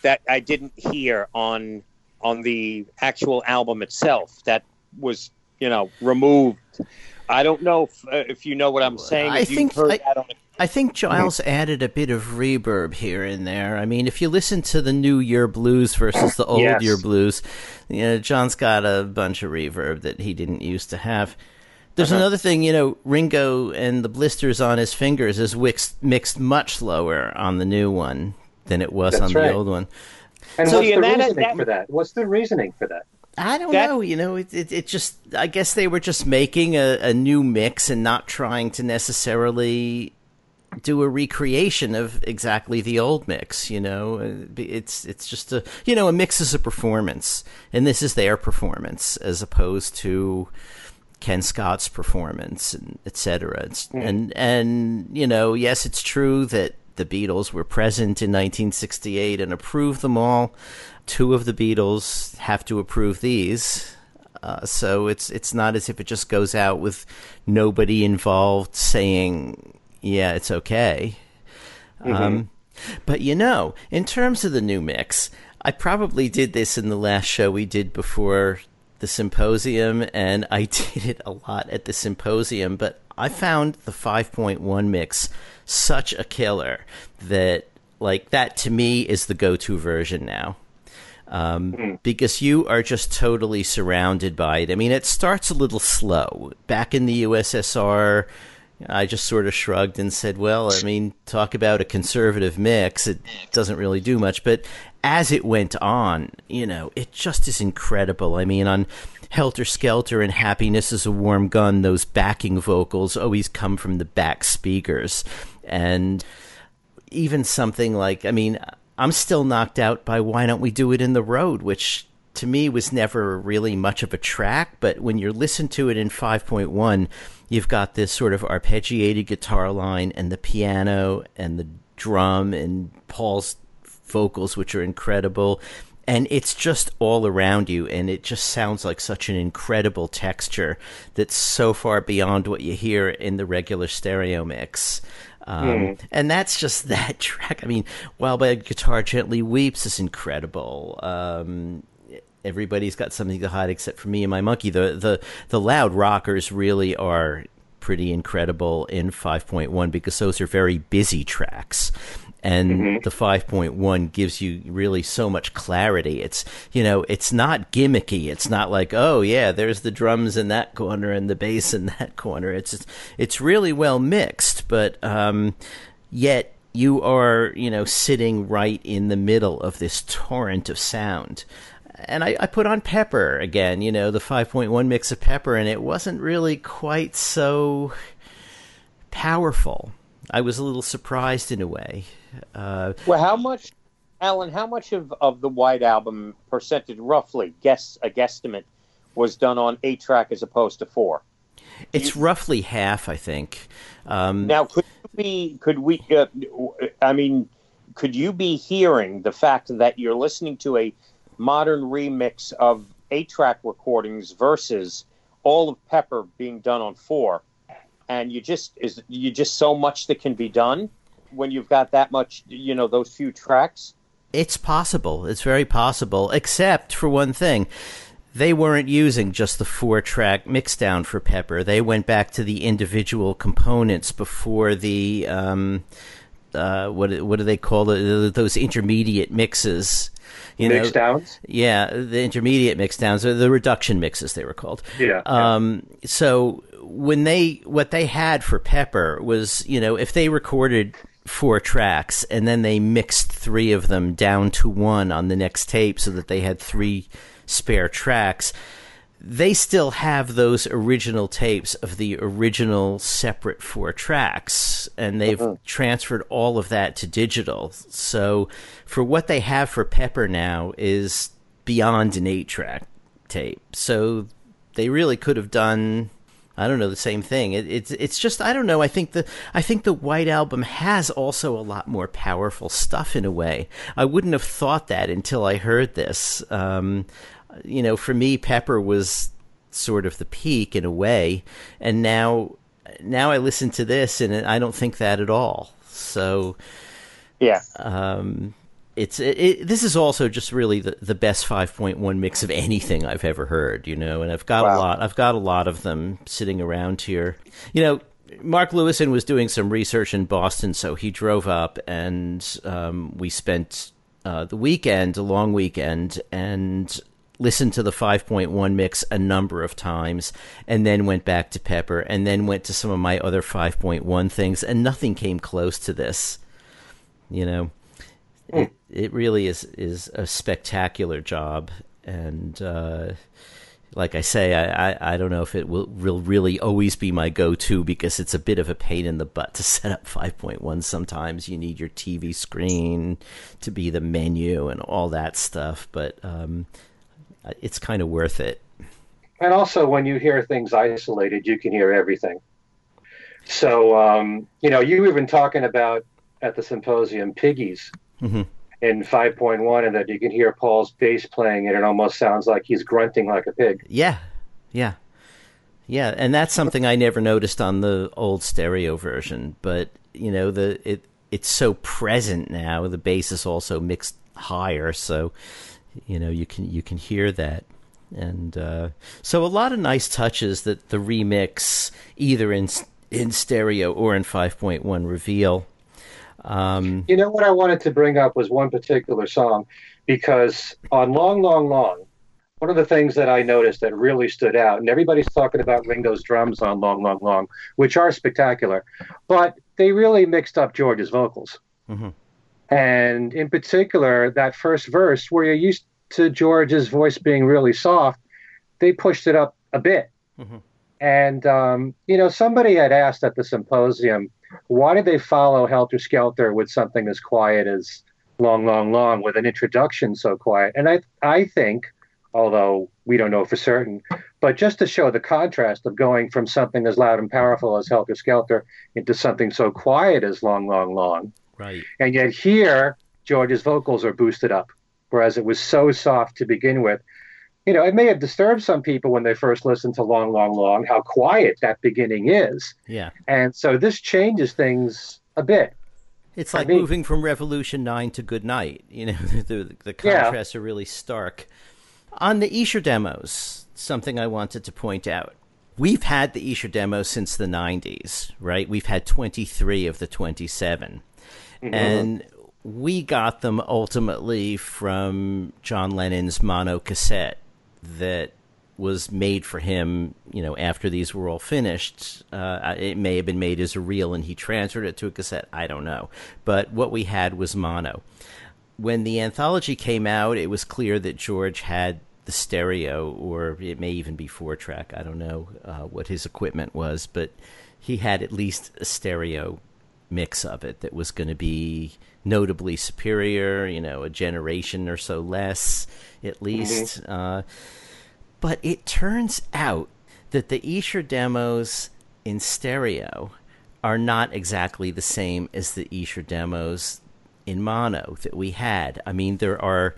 that I didn't hear on on the actual album itself. That was you know, removed. I don't know if, uh, if you know what I'm saying. I if think heard I, that on the- I think Giles added a bit of reverb here and there. I mean, if you listen to the New Year Blues versus the Old yes. Year Blues, you know, John's got a bunch of reverb that he didn't used to have. There's uh-huh. another thing, you know, Ringo and the blisters on his fingers is mixed, mixed much lower on the new one than it was That's on right. the old one. And so, what's the that, reasoning that, for that? What's the reasoning for that? I don't that, know, you know, it, it it just, I guess they were just making a, a new mix and not trying to necessarily do a recreation of exactly the old mix, you know. It's it's just a, you know, a mix is a performance, and this is their performance as opposed to Ken Scott's performance, and et cetera. Mm. And, and, you know, yes, it's true that the Beatles were present in nineteen sixty-eight and approved them all. Two of the Beatles have to approve these, uh, so it's it's not as if it just goes out with nobody involved saying, yeah, it's okay. Mm-hmm. Um, but, you know, in terms of the new mix, I probably did this in the last show we did before the symposium, and I did it a lot at the symposium, but I found the five point one mix such a killer that, like, that to me is the go-to version now. Um, mm. Because you are just totally surrounded by it. I mean, it starts a little slow. Back in the U S S R, I just sort of shrugged and said, well, I mean, talk about a conservative mix. It doesn't really do much. But as it went on, you know, it just is incredible. I mean, on Helter Skelter and Happiness is a Warm Gun, those backing vocals always come from the back speakers. And even something like, I mean, I'm still knocked out by Why Don't We Do It in the Road, which to me was never really much of a track. But when you listen to it in five point one, you've got this sort of arpeggiated guitar line and the piano and the drum and Paul's vocals, which are incredible. And it's just all around you, and it just sounds like such an incredible texture that's so far beyond what you hear in the regular stereo mix. Um, mm. And that's just that track. I mean, While My Guitar Gently Weeps is incredible. Um, everybody's Got Something to Hide Except for Me and My Monkey. The the the loud rockers really are pretty incredible in five point one because those are very busy tracks. And mm-hmm. the five point one gives you really so much clarity. It's, you know, it's not gimmicky. It's not like, oh, yeah, there's the drums in that corner and the bass in that corner. It's it's really well mixed, but um, yet you are, you know, sitting right in the middle of this torrent of sound. And I, I put on Pepper again, you know, the five point one mix of Pepper, and it wasn't really quite so powerful. I was a little surprised in a way. Uh, well, how much, Alan, how much of, of the White Album percentage, roughly, guess a guesstimate, was done on eight track as opposed to four? It's you, roughly half, I think. Um, now, could we, could we uh, I mean, could you be hearing the fact that you're listening to a modern remix of eight track recordings versus all of Pepper being done on four? And you just is you just so much that can be done when you've got that much, you know, those few tracks. It's possible. It's very possible, except for one thing. They weren't using just the four-track mixdown for Pepper. They went back to the individual components before the, um, uh, what what do they call it, those intermediate mixes. You know, mixdowns? Yeah, the intermediate mixdowns, or the reduction mixes they were called. Yeah. Um, yeah. So when they what they had for Pepper was, you know, if they recorded four tracks and then they mixed three of them down to one on the next tape so that they had three spare tracks, they still have those original tapes of the original separate four tracks, and they've mm-hmm. transferred all of that to digital. So for what they have for Pepper now is beyond an eight-track tape. So they really could have done, I don't know, the same thing. It, it's it's just, I don't know. I think the I think the White Album has also a lot more powerful stuff in a way. I wouldn't have thought that until I heard this. Um, you know, for me, Pepper was sort of the peak in a way, and now now I listen to this and I don't think that at all. So yeah, um, it's it, it, this is also just really the, the best five point one mix of anything I've ever heard, you know, and I've got wow. a lot I've got a lot of them sitting around here. You know, Mark Lewisohn was doing some research in Boston, so he drove up, and um, we spent uh, the weekend, a long weekend, and listened to the five point one mix a number of times, and then went back to Pepper, and then went to some of my other five point one things, and nothing came close to this. You know, mm. it, it really is, is a spectacular job, and... Uh, Like I say, I, I, I don't know if it will, will really always be my go-to, because it's a bit of a pain in the butt to set up five point one. Sometimes you need your T V screen to be the menu and all that stuff, but um, it's kind of worth it. And also, when you hear things isolated, you can hear everything. So, um, you know, you were even talking about, at the symposium, Piggies. Mm-hmm. In five point one, and that you can hear Paul's bass playing, and it almost sounds like he's grunting like a pig. Yeah, yeah, yeah. And that's something I never noticed on the old stereo version. But you know, the it it's so present now. The bass is also mixed higher, so you know you can you can hear that. And uh, so a lot of nice touches that the remix, either in in stereo or in five point one, reveal. Um, you know what I wanted to bring up was one particular song, because on Long, Long, Long, one of the things that I noticed that really stood out, and everybody's talking about Ringo's drums on Long, Long, Long, which are spectacular, but they really mixed up George's vocals. Mm-hmm. And in particular, that first verse, where you're used to George's voice being really soft, they pushed it up a bit. Mm-hmm. And, um, you know, somebody had asked at the symposium, why did they follow Helter Skelter with something as quiet as Long, Long, Long, with an introduction so quiet? And I I think, although we don't know for certain, but just to show the contrast of going from something as loud and powerful as Helter Skelter into something so quiet as Long, Long, Long. Right. And yet here, George's vocals are boosted up, whereas it was so soft to begin with. You know, it may have disturbed some people when they first listened to Long, Long, Long, how quiet that beginning is. Yeah. And so this changes things a bit. It's like I mean, moving from Revolution nine to Goodnight. You know, the, the contrasts yeah. are really stark. On the Escher demos, something I wanted to point out. We've had the Escher demos since the nineties, right? We've had twenty-three of the twenty-seven. Mm-hmm. And... we got them ultimately from John Lennon's mono cassette that was made for him, you know, after these were all finished. Uh, it may have been made as a reel and he transferred it to a cassette. I don't know. But what we had was mono. When the anthology came out, it was clear that George had the stereo, or it may even be four-track. I don't know uh, what his equipment was, but he had at least a stereo mix of it that was going to be notably superior, you know, a generation or so less, at least. Mm-hmm. Uh, but it turns out that the Escher demos in stereo are not exactly the same as the Escher demos in mono that we had. I mean, there are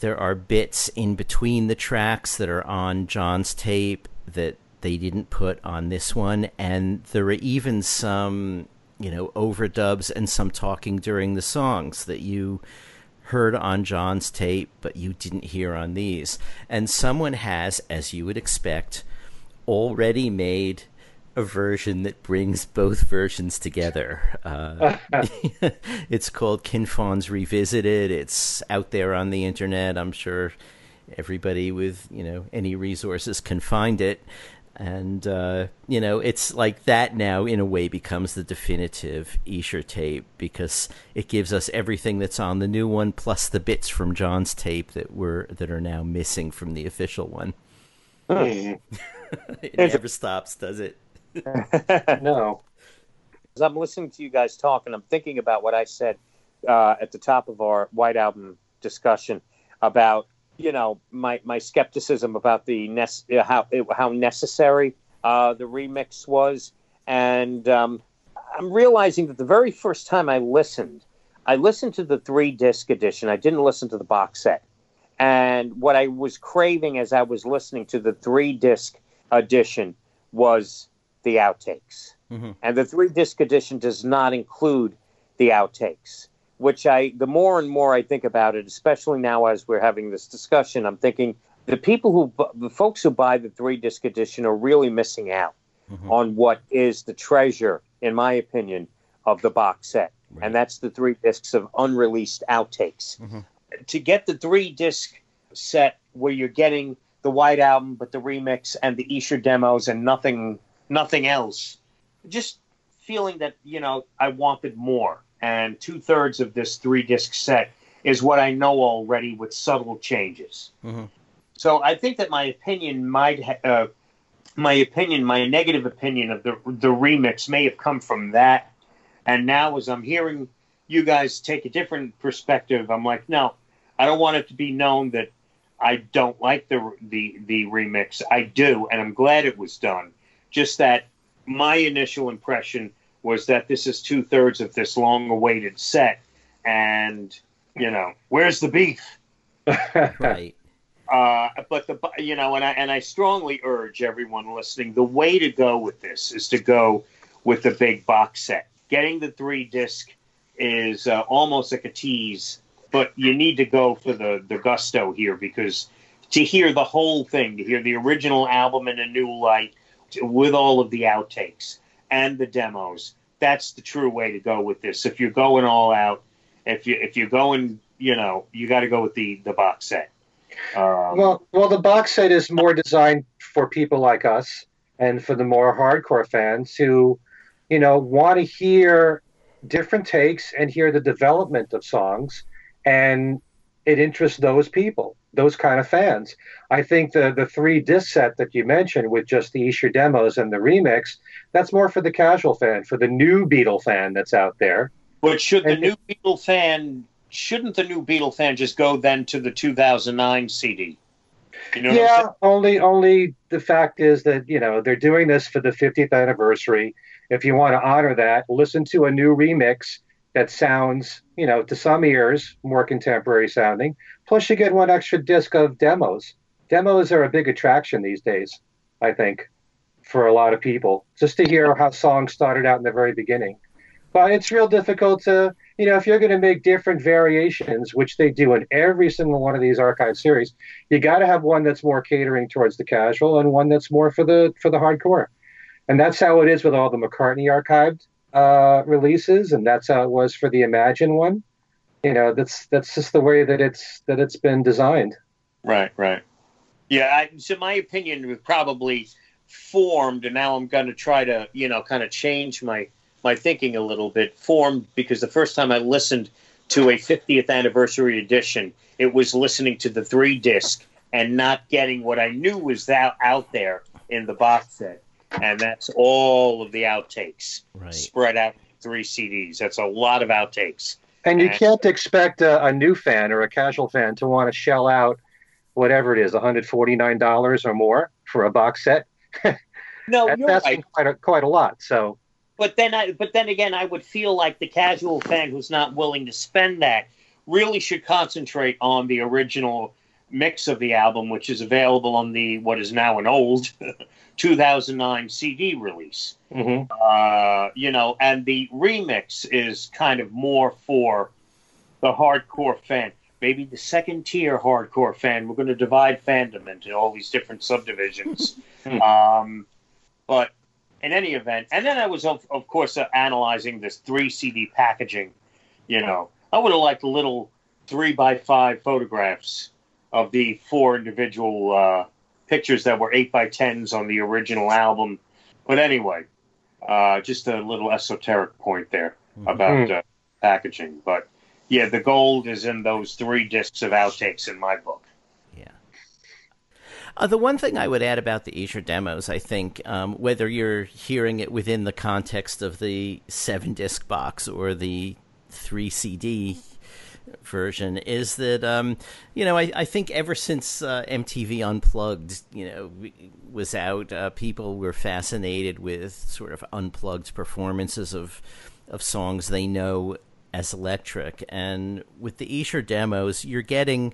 there are bits in between the tracks that are on John's tape that they didn't put on this one, and there are even some... you know, overdubs and some talking during the songs that you heard on John's tape, but you didn't hear on these. And someone has, as you would expect, already made a version that brings both versions together. Uh, it's called Kinfawn's Revisited. It's out there on the internet. I'm sure everybody with, you know, any resources can find it. And, uh, you know, it's like that now, in a way, becomes the definitive Escher tape, because it gives us everything that's on the new one, plus the bits from John's tape that were that are now missing from the official one. Mm. It never stops, does it? No. As I'm listening to you guys talk, and I'm thinking about what I said uh, at the top of our White Album discussion about, you know, my, my skepticism about the ne- how how necessary uh, the remix was. And um, I'm realizing that the very first time I listened, I listened to the three-disc edition. I didn't listen to the box set. And what I was craving as I was listening to the three-disc edition was the outtakes. Mm-hmm. And the three-disc edition does not include the outtakes. which I, the more and more I think about it, especially now as we're having this discussion, I'm thinking the people who, the folks who buy the three disc edition are really missing out mm-hmm. on what is the treasure, in my opinion, of the box set. Right. And that's the three discs of unreleased outtakes. Mm-hmm. To get the three disc set where you're getting the White Album, but the remix and the Escher demos and nothing, nothing else. Just feeling that, you know, I wanted more. And two thirds of this three disc set is what I know already with subtle changes. Mm-hmm. So I think that my opinion might, ha- uh, my opinion, my negative opinion of the the remix may have come from that. And now as I'm hearing you guys take a different perspective, I'm like, no, I don't want it to be known that I don't like the the the remix. I do, and I'm glad it was done. Just that my initial impression was that this is two-thirds of this long-awaited set, and, you know, where's the beef? Right. Uh, but, the you know, and I, and I strongly urge everyone listening, the way to go with this is to go with the big box set. Getting the three-disc is uh, almost like a tease. But you need to go for the, the gusto here, because to hear the whole thing, to hear the original album in a new light to, with all of the outtakes and the demos, that's the true way to go with this. If you're going all out, if, you, if you're going, you know, you got to go with the, the box set. Um, well, well, the box set is more designed for people like us and for the more hardcore fans who, you know, want to hear different takes and hear the development of songs. And it interests those people, those kind of fans. I think the, the three disc set that you mentioned with just the Escher demos and the remix, that's more for the casual fan, for the new Beatle fan that's out there. But should the and, new Beatle fan, shouldn't the new Beatle fan just go then to the two thousand nine C D? You know yeah, only only the fact is that, you know, they're doing this for the fiftieth anniversary. If you want to honor that, listen to a new remix that sounds, you know, to some ears, more contemporary sounding. Plus, you get one extra disc of demos. Demos are a big attraction these days, I think, for a lot of people, just to hear how songs started out in the very beginning. But it's real difficult to, you know, if you're going to make different variations, which they do in every single one of these archive series, you got to have one that's more catering towards the casual and one that's more for the for the hardcore. And that's how it is with all the McCartney archived uh releases, and that's how it was for the Imagine one. You know, that's that's just the way that it's that it's been designed. Right, right. Yeah, I, so my opinion was probably formed, and now I'm going to try to, you know, kind of change my my thinking a little bit. Formed because the first time I listened to a fiftieth anniversary edition, it was listening to the three disc and not getting what I knew was that out there in the box set. And that's all of the outtakes right. spread out in three C Ds. That's a lot of outtakes. And you and, can't expect a, a new fan or a casual fan to want to shell out whatever it is, one hundred forty-nine dollars or more for a box set. No, that, you're that's right. quite a, quite a lot. So, but then, I, but then again, I would feel like the casual fan who's not willing to spend that really should concentrate on the original mix of the album, which is available on the what is now an old two thousand nine C D release. Mm-hmm. Uh, you know, and the remix is kind of more for the hardcore fan, maybe the second tier hardcore fan. We're going to divide fandom into all these different subdivisions. um, but in any event, and then I was of, of course uh, analyzing this three C D packaging. You know, I would have liked little three by five photographs of the four individual uh, pictures that were eight by tens on the original album. But anyway, uh, just a little esoteric point there mm-hmm. about uh, packaging. But, yeah, the gold is in those three discs of outtakes in my book. Yeah. Uh, the one thing I would add about the Escher demos, I think, um, whether you're hearing it within the context of the seven-disc box or the three C D version is that um you know I, I think ever since uh, M T V Unplugged you know was out uh, people were fascinated with sort of unplugged performances of of songs they know as electric, and with the Escher demos you're getting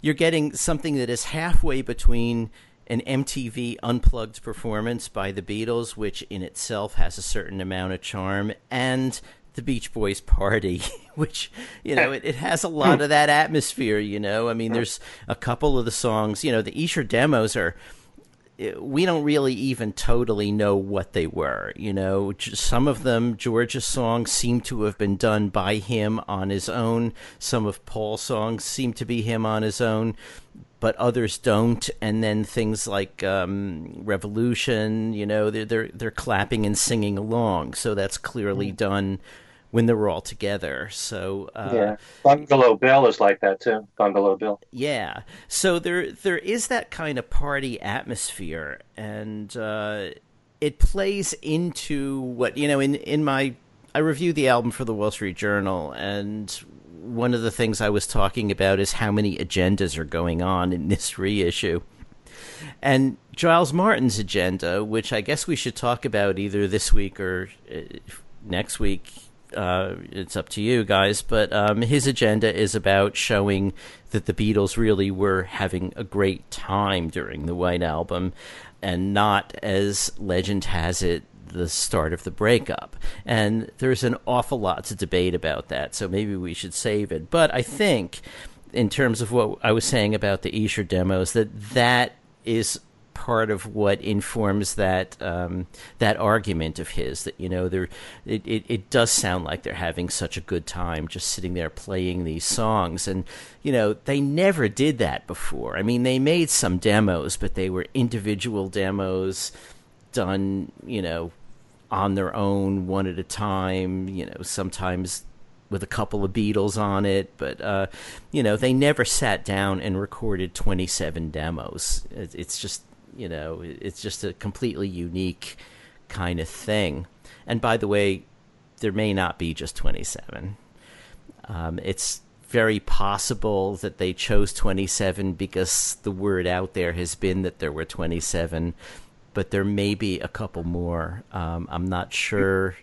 you're getting something that is halfway between an M T V Unplugged performance by the Beatles, which in itself has a certain amount of charm, and the Beach Boys party, which, you know, it, it has a lot of that atmosphere, you know. I mean, there's a couple of the songs, you know, the Esher demos are, we don't really even totally know what they were, you know. Some of them, George's songs seem to have been done by him on his own. Some of Paul's songs seem to be him on his own, but others don't. And then things like um, Revolution, you know, they're, they're, they're clapping and singing along. So that's clearly done when they were all together. So uh, yeah, Bungalow Bill is like that too. Bungalow Bill. Yeah. So there there is that kind of party atmosphere, and uh, it plays into what, you know, in in my I reviewed the album for the Wall Street Journal, and one of the things I was talking about is how many agendas are going on in this reissue. And Giles Martin's agenda, which I guess we should talk about either this week or next week. Uh, it's up to you guys, but um, his agenda is about showing that the Beatles really were having a great time during the White Album and not, as legend has it, the start of the breakup. And there's an awful lot to debate about that, so maybe we should save it. But I think, in terms of what I was saying about the Esher demos, that that is part of what informs that um, that argument of his, that, you know, they're, it, it, it does sound like they're having such a good time just sitting there playing these songs. And, you know, they never did that before. I mean, they made some demos, but they were individual demos done, you know, on their own, one at a time, you know, sometimes with a couple of Beatles on it, but, uh, you know, they never sat down and recorded twenty-seven demos. It, it's just, you know, it's just a completely unique kind of thing. And by the way, there may not be just twenty-seven. Um, it's very possible that they chose twenty-seven because the word out there has been that there were twenty-seven, but there may be a couple more. Um, I'm not sure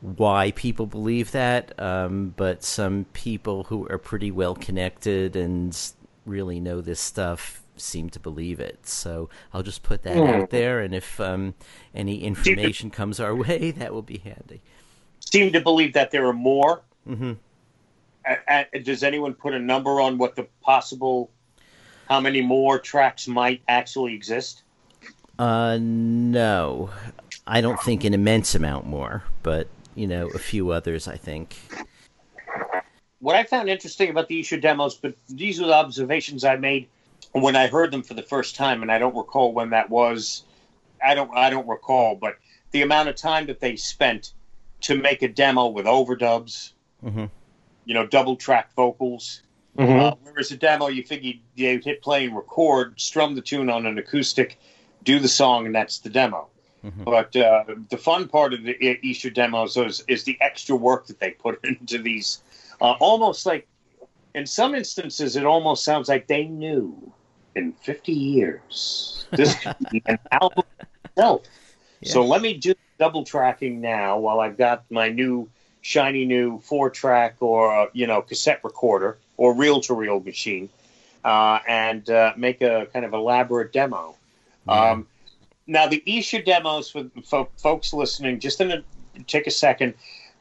why people believe that, um, but some people who are pretty well connected and really know this stuff seem to believe it. So I'll just put that mm. out there, and if um, any information to, comes our way, that will be handy. Seem to believe that there are more. Mm-hmm. a, a, does anyone put a number on what the possible, how many more tracks might actually exist? Uh, no. I don't think an immense amount more, but, you know, a few others, I think. What I found interesting about the Esher demos, but these were the observations I made when I heard them for the first time, and I don't recall when that was, I don't I don't recall, but the amount of time that they spent to make a demo with overdubs, mm-hmm. you know, double-track vocals. Mm-hmm. Uh, whereas a demo, you figured you'd hit play and record, strum the tune on an acoustic, do the song, and that's the demo. Mm-hmm. But uh, the fun part of the Esher demos is, is the extra work that they put into these, uh, almost like, in some instances, it almost sounds like they knew in fifty years, this could be an album itself. Yeah. So let me do double tracking now while I've got my new, shiny new four track or, you know, cassette recorder or reel to reel machine, uh, and uh, make a kind of elaborate demo. Yeah. Um, now, the Esher demos, for fo- folks listening, just in a, take a second.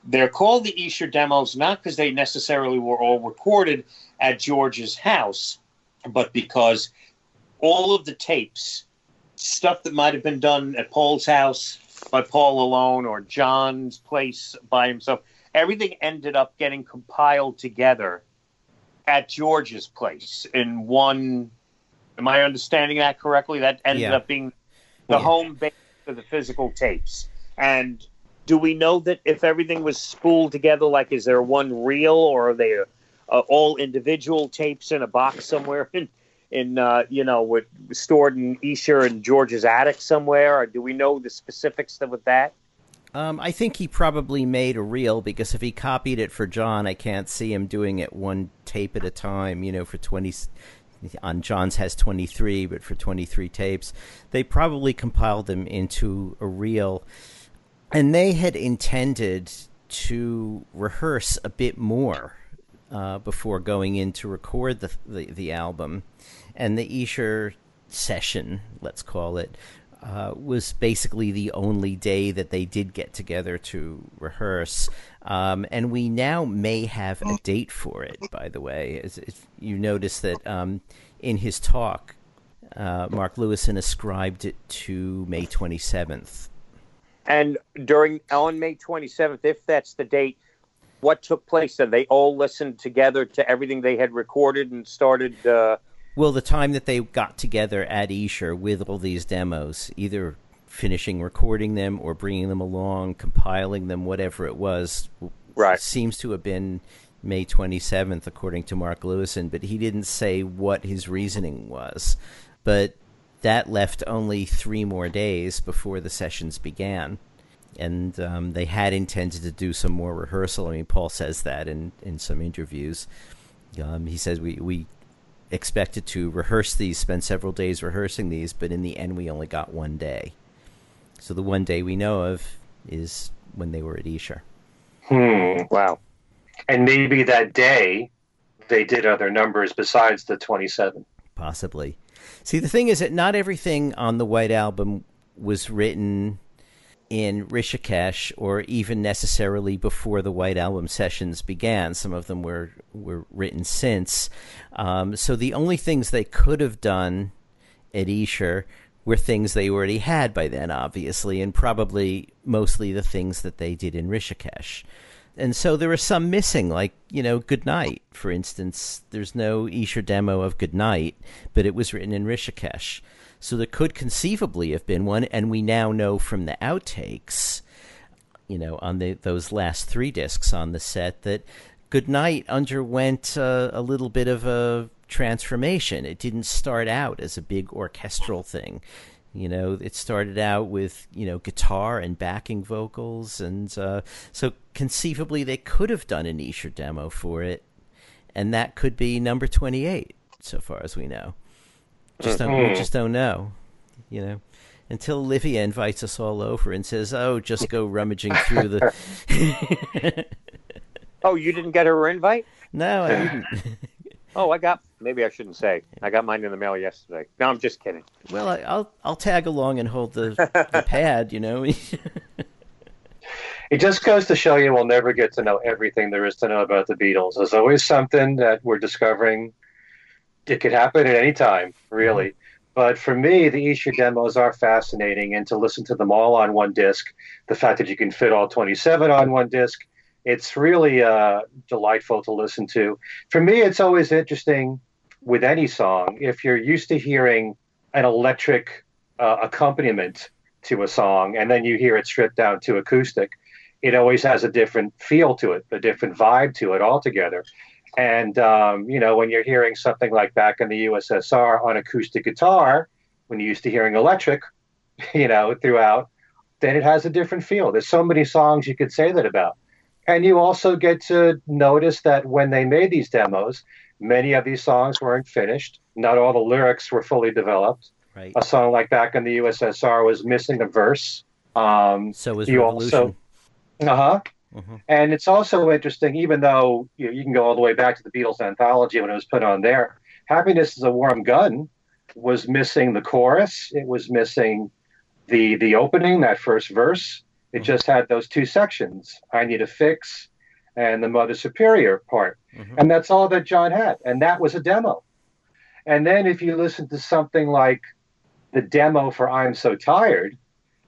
They're called the Esher demos not because they necessarily were all recorded at George's house, but because all of the tapes, stuff that might have been done at Paul's house by Paul alone or John's place by himself, everything ended up getting compiled together at George's place in one. Am I understanding that correctly? That ended yeah. up being the yeah. home base for the physical tapes. And do we know that if everything was spooled together, like, is there one reel, or are they uh, all individual tapes in a box somewhere in, in uh, you know, with, stored in Esher and George's attic somewhere? Or do we know the specifics with that? Um, I think he probably made a reel, because if he copied it for John, I can't see him doing it one tape at a time, you know, for twenty on John's has twenty-three, but for twenty-three tapes. They probably compiled them into a reel. And they had intended to rehearse a bit more uh, before going in to record the, the the album. And the Esher session, let's call it, uh, was basically the only day that they did get together to rehearse. Um, and we now may have a date for it, by the way. As, as you notice that um, in his talk, uh, Mark Lewisohn ascribed it to May twenty-seventh. And during on May twenty-seventh, if that's the date, what took place? And they all listened together to everything they had recorded and started. Uh... Well, the time that they got together at Esher with all these demos, either finishing recording them or bringing them along, compiling them, whatever it was, right, seems to have been May twenty-seventh, according to Mark Lewisohn. But he didn't say what his reasoning was. But that left only three more days before the sessions began. And um, they had intended to do some more rehearsal. I mean, Paul says that in, in some interviews. Um, he says, we, we expected to rehearse these, spend several days rehearsing these, but in the end we only got one day. So the one day we know of is when they were at Esher. Hmm, wow. And maybe that day they did other numbers besides the twenty-seven. Possibly. See, the thing is that not everything on the White Album was written in Rishikesh, or even necessarily before the White Album sessions began. Some of them were, were written since. Um, so the only things they could have done at Esher were things they already had by then, obviously, and probably mostly the things that they did in Rishikesh. And so there are some missing, like, you know, Goodnight, for instance. There's no Esher demo of Goodnight, but it was written in Rishikesh. So there could conceivably have been one, and we now know from the outtakes, you know, on the, those last three discs on the set, that Goodnight underwent uh, a little bit of a transformation. It didn't start out as a big orchestral thing. You know, it started out with, you know, guitar and backing vocals, and uh, so conceivably they could have done an Esher demo for it, and that could be number twenty-eight, so far as we know. Just don't, mm-hmm. We just don't know, you know, until Olivia invites us all over and says, oh, just go rummaging through the... Oh, you didn't get her invite? No, I didn't. Oh, I got... Maybe I shouldn't say. I got mine in the mail yesterday. No, I'm just kidding. Well, I, I'll I'll tag along and hold the, the pad, you know. It just goes to show you we'll never get to know everything there is to know about the Beatles. There's always something that we're discovering. It could happen at any time, really. But for me, the Esher demos are fascinating, and to listen to them all on one disc, the fact that you can fit all twenty-seven on one disc, it's really uh, delightful to listen to. For me, it's always interesting with any song. If you're used to hearing an electric uh, accompaniment to a song, and then you hear it stripped down to acoustic, it always has a different feel to it, a different vibe to it altogether. And, um, you know, when you're hearing something like back in the U S S R on acoustic guitar, when you're used to hearing electric, you know, throughout, then it has a different feel. There's so many songs you could say that about. And you also get to notice that when they made these demos, many of these songs weren't finished. Not all the lyrics were fully developed. Right. A song like back in the U S S R was missing a verse. Um, so was Revolution. Uh-huh. Mm-hmm. And it's also interesting, even though you, know, you can go all the way back to the Beatles anthology when it was put on there, Happiness is a Warm Gun was missing the chorus. It was missing the the opening, that first verse. It mm-hmm. just had those two sections, I Need a Fix and the Mother Superior part. Mm-hmm. And that's all that John had. And that was a demo. And then if you listen to something like the demo for I'm So Tired,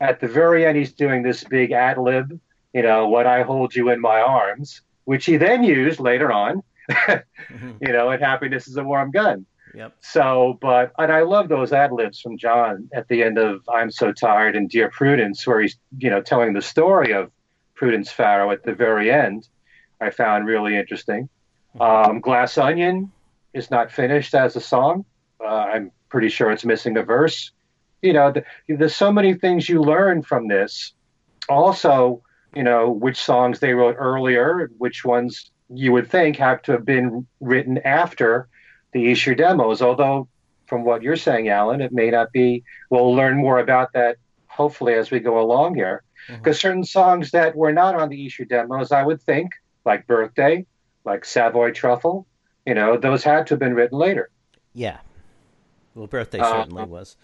at the very end he's doing this big ad-lib, you know, When I Hold You in My Arms, which he then used later on, mm-hmm. you know, and Happiness is a Warm Gun. Yep. So, but, and I love those ad-libs from John at the end of I'm So Tired and Dear Prudence, where he's, you know, telling the story of Prudence Farrow at the very end, I found really interesting. Mm-hmm. Um, Glass Onion is not finished as a song. Uh, I'm pretty sure it's missing a verse. You know, the, there's so many things you learn from this. Also, you know, which songs they wrote earlier, which ones you would think have to have been written after the Esher demos. Although, from what you're saying, Alan, it may not be. We'll learn more about that, hopefully, as we go along here. Because mm-hmm. certain songs that were not on the Esher demos, I would think, like Birthday, like Savoy Truffle, you know, those had to have been written later. Yeah. Well, Birthday certainly uh, was.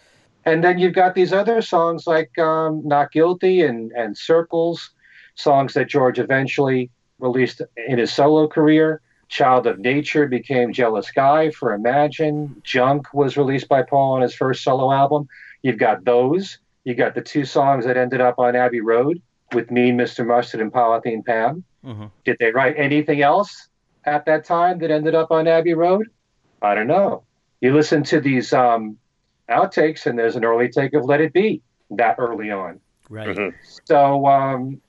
And then you've got these other songs like um, Not Guilty and, and Circles, songs that George eventually released in his solo career. Child of Nature became Jealous Guy for Imagine. Junk was released by Paul on his first solo album. You've got those. You've got the two songs that ended up on Abbey Road with Mean Mister Mustard and Polythene Pam. Mm-hmm. Did they write anything else at that time that ended up on Abbey Road? I don't know. You listen to these um, outtakes, and there's an early take of Let It Be that early on. Right. Mm-hmm. So um,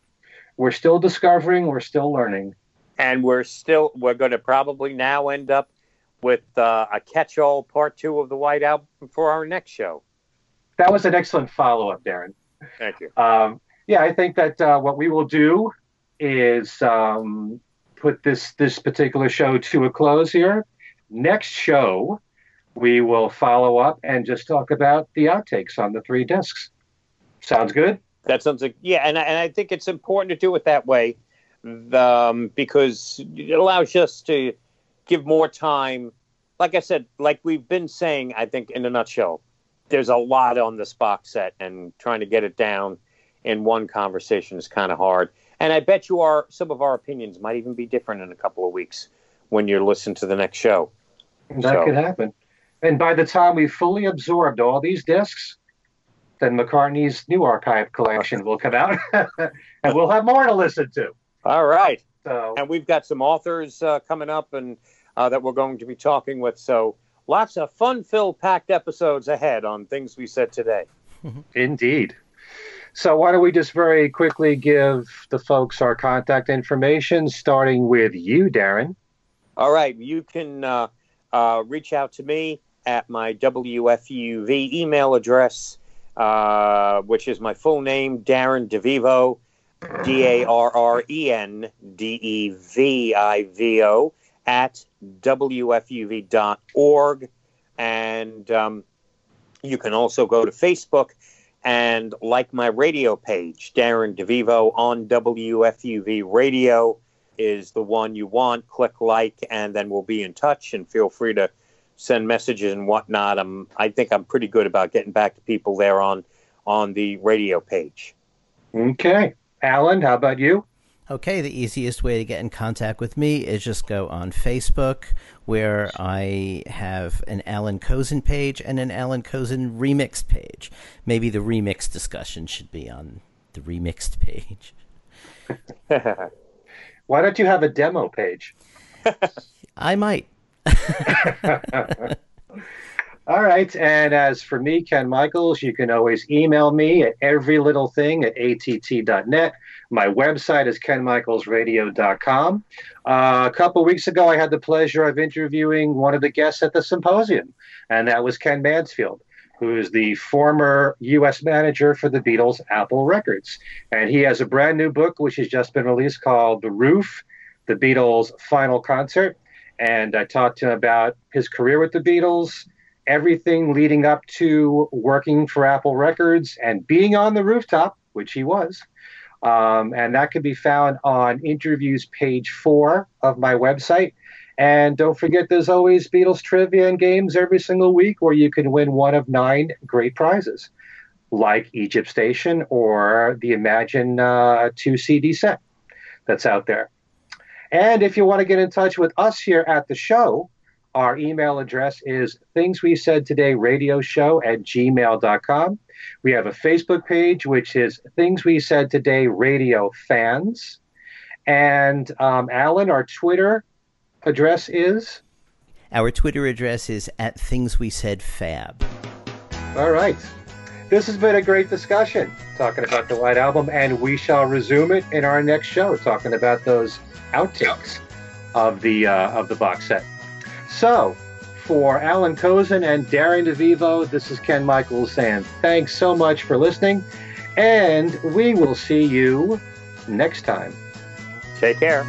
we're still discovering. We're still learning. And we're still, we're going to probably now end up with uh, a catch-all part two of the White Album for our next show. That was an excellent follow-up, Darren. Thank you. Um, yeah, I think that uh, what we will do is um, put this, this particular show to a close here. Next show, we will follow up and just talk about the outtakes on the three discs. Sounds good? That sounds like, yeah, and, and I think it's important to do it that way. Um, because it allows us to give more time. Like I said, like we've been saying, I think, in a nutshell, there's a lot on this box set, and trying to get it down in one conversation is kind of hard. And I bet you our, some of our opinions might even be different in a couple of weeks when you listen to the next show. That so. could happen. And by the time we've fully absorbed all these discs, then McCartney's new archive collection will come out, and we'll have more to listen to. All right. So, and we've got some authors uh, coming up and uh, that we're going to be talking with. So lots of fun-filled, packed episodes ahead on Things We Said Today. Indeed. So why don't we just very quickly give the folks our contact information, starting with you, Darren. All right. You can uh, uh, reach out to me at my W F U V email address, uh, which is my full name, Darren DeVivo. D A R R E N D E V I V O at W F U V dot org. And um, you can also go to Facebook and like my radio page. Darren DeVivo on W F U V Radio is the one you want. Click like, and then we'll be in touch, and feel free to send messages and whatnot. I'm, I think I'm pretty good about getting back to people there on, on the radio page. Okay. Alan, how about you? Okay, the easiest way to get in contact with me is just go on Facebook, where I have an Alan Kozinn page and an Alan Kozinn remix page. Maybe the remix discussion should be on the remixed page. Why don't you have a demo page? I might. All right. And as for me, Ken Michaels, you can always email me at everylittlething at A T T dot net. My website is ken michaels radio dot com. Uh, a couple of weeks ago, I had the pleasure of interviewing one of the guests at the symposium, and that was Ken Mansfield, who is the former U S manager for the Beatles' Apple Records. And he has a brand new book, which has just been released, called The Roof, The Beatles' Final Concert. And I talked to him about his career with the Beatles, everything leading up to working for Apple Records and being on the rooftop, which he was. Um, and that can be found on interviews page four of my website. And don't forget, there's always Beatles trivia and games every single week, where you can win one of nine great prizes, like Egypt Station or the Imagine uh, two C D set that's out there. And if you want to get in touch with us here at the show, our email address is things we said today radio show at gmail dot com. We have a Facebook page, which is Things We Said Today Radio Fans. And um, Alan, our Twitter address is? Our Twitter address is at Things We Said Fab. All right. This has been a great discussion talking about the White Album, and we shall resume it in our next show talking about those outtakes of the uh, of the box set. So, for Alan Kozinn and Darren DeVivo, this is Ken Michaels saying thanks so much for listening, and we will see you next time. Take care.